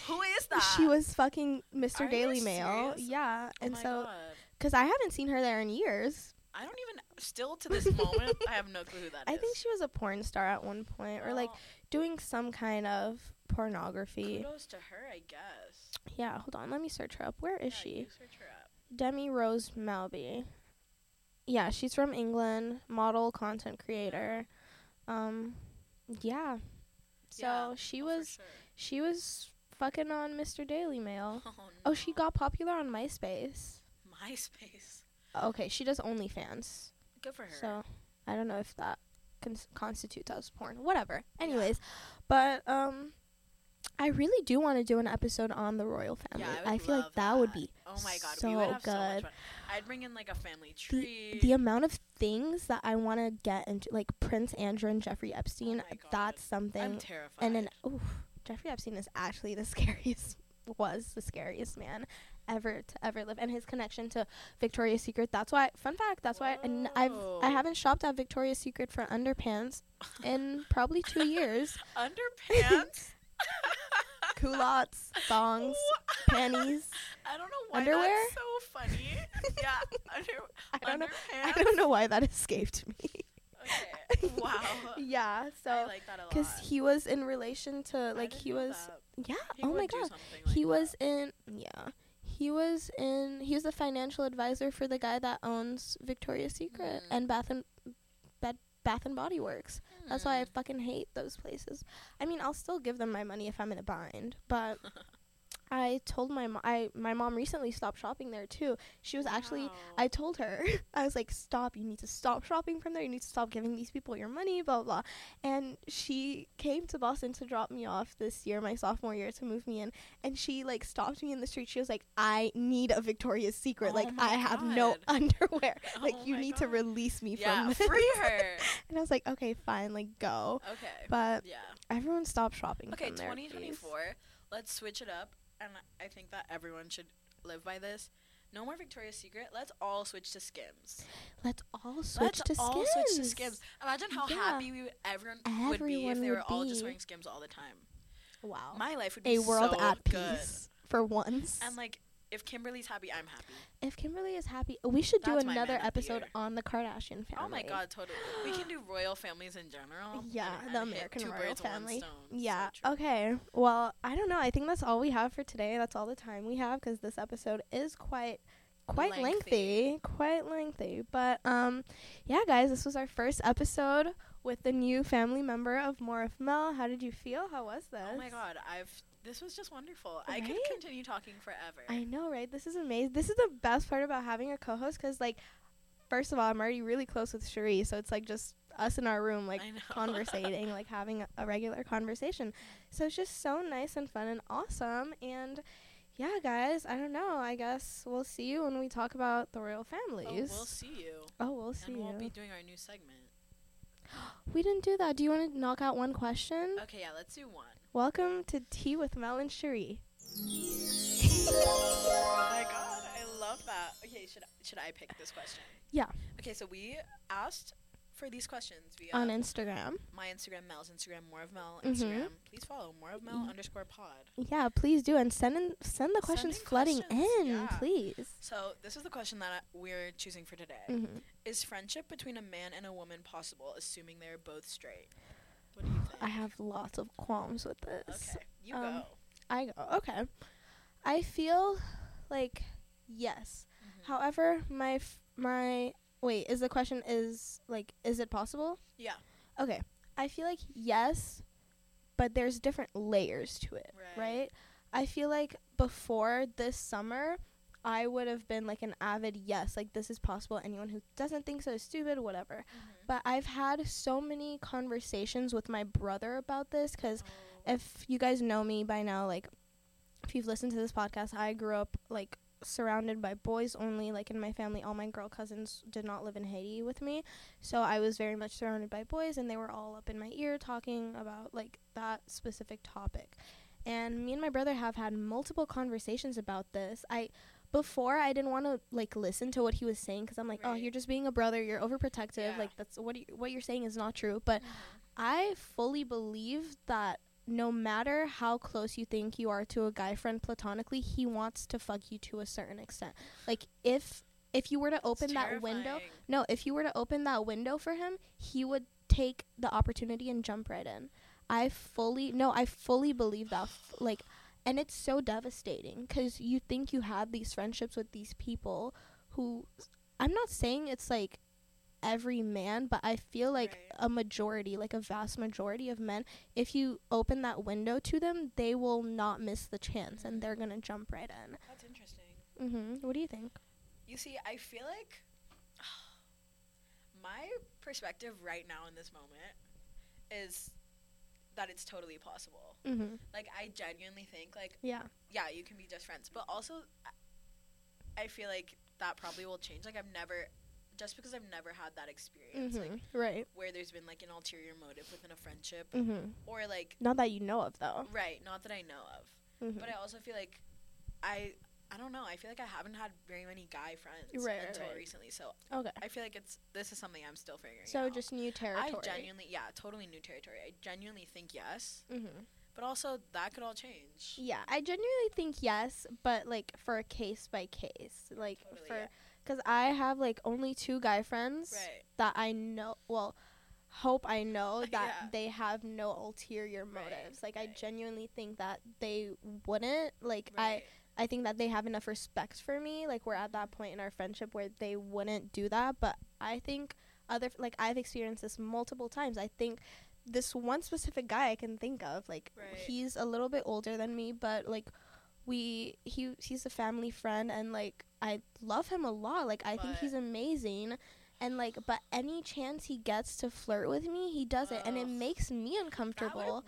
Who is that? She was fucking Mr. Daily Mail. Yeah. And so, because I haven't seen her there in years. I don't even, still to this moment, I have no clue who that is. I think she was a porn star at one point or like doing some kind of pornography. Kudos to her, I guess. Yeah. Hold on. Let me search her up. Where is she? You search her up. Demi Rose Malby. Yeah, she's from England, model, content creator. Yeah. So she was fucking on Mr. Daily Mail. Oh, no. Oh, she got popular on MySpace. MySpace. Okay, she does OnlyFans. Good for her. So, I don't know if that constitutes as porn. Whatever. Anyways, but I really do want to do an episode on the royal family. Yeah, I feel like that would be so much fun. I'd bring in like a family tree. The amount of things that I want to get into, like Prince Andrew and Jeffrey Epstein, that's something. I'm terrified. And then Jeffrey Epstein is actually the scariest man ever to ever live, and his connection to Victoria's Secret. That's why, fun fact, that's why I haven't shopped at Victoria's Secret for underpants in probably 2 years. Underpants? Culottes, thongs, panties. I don't know why underwear? That's so funny. Yeah, underpants. I don't know why that escaped me. Okay. Wow. Yeah. So, I like that a lot. Because he was in relation to yeah. He oh my god. He was the financial advisor for the guy that owns Victoria's Secret and Bath and Body Works. That's why I fucking hate those places. I mean, I'll still give them my money if I'm in a bind, but I told my mom recently stopped shopping there too. She was actually, I told her, I was like, stop, you need to stop shopping from there. You need to stop giving these people your money, blah, blah, blah. And she came to Boston to drop me off this year, my sophomore year, to move me in. And she like stopped me in the street. She was like, I need a Victoria's Secret. Oh, like I have no underwear. Like you need to release me from this. Yeah, free her. And I was like, okay, fine, like go. Okay. But yeah, everyone stop shopping from there. Okay, 2024, let's switch it up. And I think that everyone should live by this. No more Victoria's Secret. Let's all switch to Skims. Imagine how happy everyone would be if they were all just wearing Skims all the time. Wow. My life would be so good. A world at peace for once. And like, if Kimberly's happy, I'm happy. If Kimberly is happy, we should do another episode on the Kardashian family. Oh my god, totally. We can do royal families in general. Yeah, the American royal family. Yeah, so okay. Well, I don't know. I think that's all we have for today. That's all the time we have because this episode is quite lengthy. Quite lengthy. But, yeah, guys, this was our first episode with the new family member of More of Mel. How did you feel? How was this? Oh my god, this was just wonderful. Right? I could continue talking forever. I know, right? This is amazing. This is the best part about having a co-host because, like, first of all, I'm already really close with Cherie, so it's, like, just us in our room, like, conversating, like, having a regular conversation. So it's just so nice and fun and awesome. And, yeah, guys, I don't know. I guess we'll see you when we talk about the royal families. Oh, we'll see you. And we'll be doing our new segment. We didn't do that. Do you want to knock out one question? Okay, yeah, let's do one. Welcome to Tea with Mel and Cherie. Oh my god, I love that. Okay, should I pick this question? Yeah. Okay, so we asked for these questions on Instagram. My Instagram, Mel's Instagram, More of Mel Instagram. Please follow More of Mel _pod. Yeah, please do, and send the questions flooding in, please. So this is the question that we're choosing for today. Is friendship between a man and a woman possible, assuming they're both straight? What do you think? I have lots of qualms with this. Okay, you go. I go. Okay, I feel like yes. However, wait, is the question is it possible? Yeah. Okay. I feel like yes, but there's different layers to it, right? I feel like before this summer, I would have been like an avid yes, like this is possible. Anyone who doesn't think so is stupid, whatever. But I've had so many conversations with my brother about this because if you guys know me by now, like if you've listened to this podcast, I grew up like surrounded by boys only. Like in my family, all my girl cousins did not live in Haiti with me, so I was very much surrounded by boys, and they were all up in my ear talking about like that specific topic. And me and my brother have had multiple conversations about this. Before I didn't want to like listen to what he was saying because I'm like, oh, you're just being a brother, you're overprotective, like that's what you're saying is not true. But I fully believe that no matter how close you think you are to a guy friend platonically, he wants to fuck you to a certain extent. Like if you were to open that window, if you were to open that window for him, he would take the opportunity and jump right in. I fully believe that. And it's so devastating because you think you had these friendships with these people who, I'm not saying it's like every man, but I feel like a majority, like a vast majority of men, if you open that window to them, they will not miss the chance and they're gonna jump right in. That's interesting. What do you think? You see, I feel like my perspective right now in this moment is that it's totally possible. Mm-hmm. Like, I genuinely think, like, yeah, you can be just friends. But also, I feel like that probably will change. Like, I've never had that experience, mm-hmm. like, right, where there's been, like, an ulterior motive within a friendship, mm-hmm. or, like... Not that you know of, though. Right, not that I know of. Mm-hmm. But I also feel like I don't know. I feel like I haven't had very many guy friends until recently. So okay. I feel like this is something I'm still figuring out. So just new territory. Totally new territory. I genuinely think yes. Mm-hmm. But also that could all change. Yeah, I genuinely think yes, but like for a case by case. Like totally, for because I have like only two guy friends that I know hope I know that they have no ulterior motives. Like I genuinely think that they wouldn't. Like I think that they have enough respect for me. Like, we're at that point in our friendship where they wouldn't do that. But I think I've experienced this multiple times. I think this one specific guy I can think of, like, he's a little bit older than me, but, like, he's a family friend, and, like, I love him a lot. Like, I think he's amazing. And, like, but any chance he gets to flirt with me, he does it. And it makes me uncomfortable.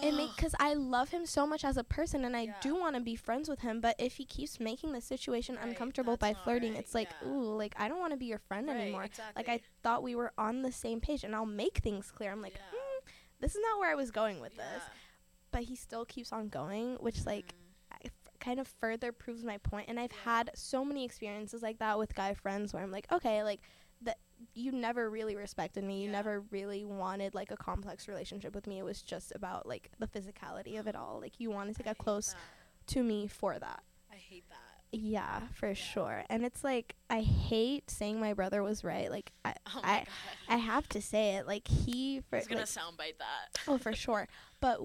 Because I love him so much as a person, and I do want to be friends with him. But if he keeps making the situation uncomfortable by flirting, it's like, ooh, like, I don't want to be your friend anymore. Exactly. Like, I thought we were on the same page, and I'll make things clear. I'm like, this is not where I was going with this. But he still keeps on going, which, like, kind of further proves my point. And I've had so many experiences like that with guy friends where I'm like, okay, like, that you never really respected me, you never really wanted like a complex relationship with me. It was just about like the physicality of it all. Like you wanted to get close to me for that. I hate that. Yeah, for sure. And it's like I hate saying my brother was right. Like I have to say it. Like he's gonna like, soundbite that. Oh, for sure. But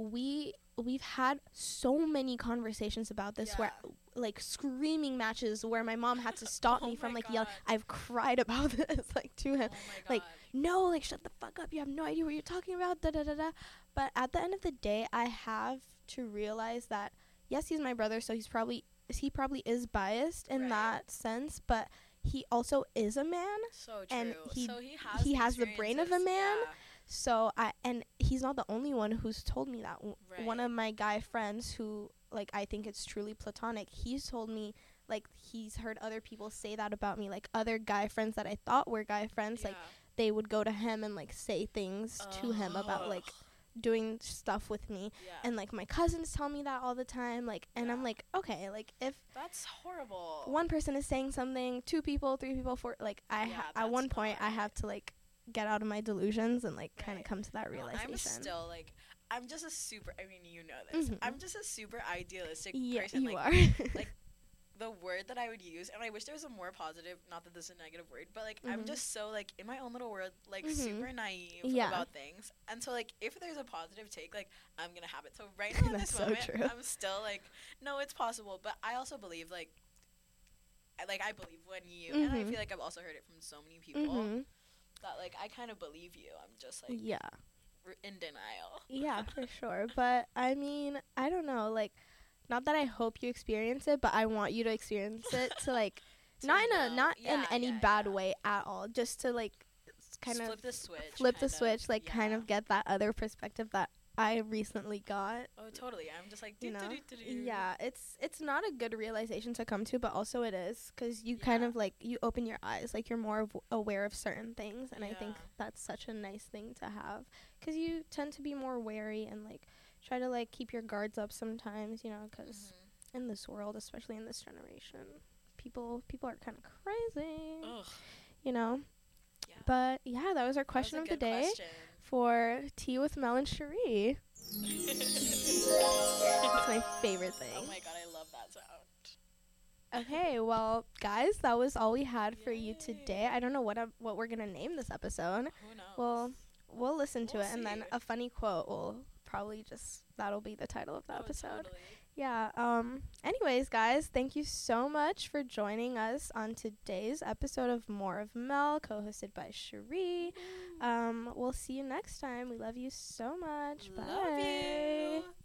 we've had so many conversations about this where like screaming matches where my mom had to stop me from like yelling. I've cried about this like to him, like no, like shut the fuck up, you have no idea what you're talking about, da da da da. But at the end of the day, I have to realize that yes, he's my brother, so he probably is biased in that sense, but he also is a man, so true. And he has the brain of a man. So and he's not the only one who's told me that. One of my guy friends who, like, I think it's truly platonic, he's told me, like, he's heard other people say that about me. Like, other guy friends that I thought were guy friends, like, they would go to him and, like, say things to him about, like, doing stuff with me. And, like, my cousins tell me that all the time. Like, and I'm like, okay, like, if... That's horrible. One person is saying something, two people, three people, four... Like, at one point, I have to, like... get out of my delusions and like kind of come to that realization. I'm still like mm-hmm. I'm just a super idealistic person. You like, are like the word that I would use, and I wish there was a more positive, not that this is a negative word, but like mm-hmm. I'm just so like in my own little world, like mm-hmm. super naive about things. And so like if there's a positive take, like I'm gonna have it. So right now in this moment true. I'm still like, no, it's possible. But I also believe like I believe when you mm-hmm. and I feel like I've also heard it from so many people mm-hmm. that, like, I kind of believe you. I'm just, like, in denial. Yeah, for sure. But, I mean, I don't know. Like, not that I hope you experience it, but I want you to experience it to, like, not in any bad way at all. Just to, like, kind of flip the switch. Like, kind of get that other perspective that I recently got. Oh, totally. I'm just like, yeah, it's not a good realization to come to, but also it is, because you kind of like, you open your eyes, like you're more aware of certain things. And I think that's such a nice thing to have, because you tend to be more wary and like try to like keep your guards up sometimes, you know, because mm-hmm. in this world, especially in this generation, people are kind of crazy. Ugh. You know. Yeah. But yeah, that was our question of the day. For Tea with Mel and Cherie. It's my favorite thing. Oh my god, I love that sound. Okay, well, guys, that was all we had for you today. I don't know what we're gonna name this episode. Who knows? Well, we'll listen to it, and then a funny quote will probably that'll be the title of the episode. Totally. Yeah. Anyways, guys, thank you so much for joining us on today's episode of More of Mel, co-hosted by Cherie. We'll see you next time. We love you so much. Bye. Love you.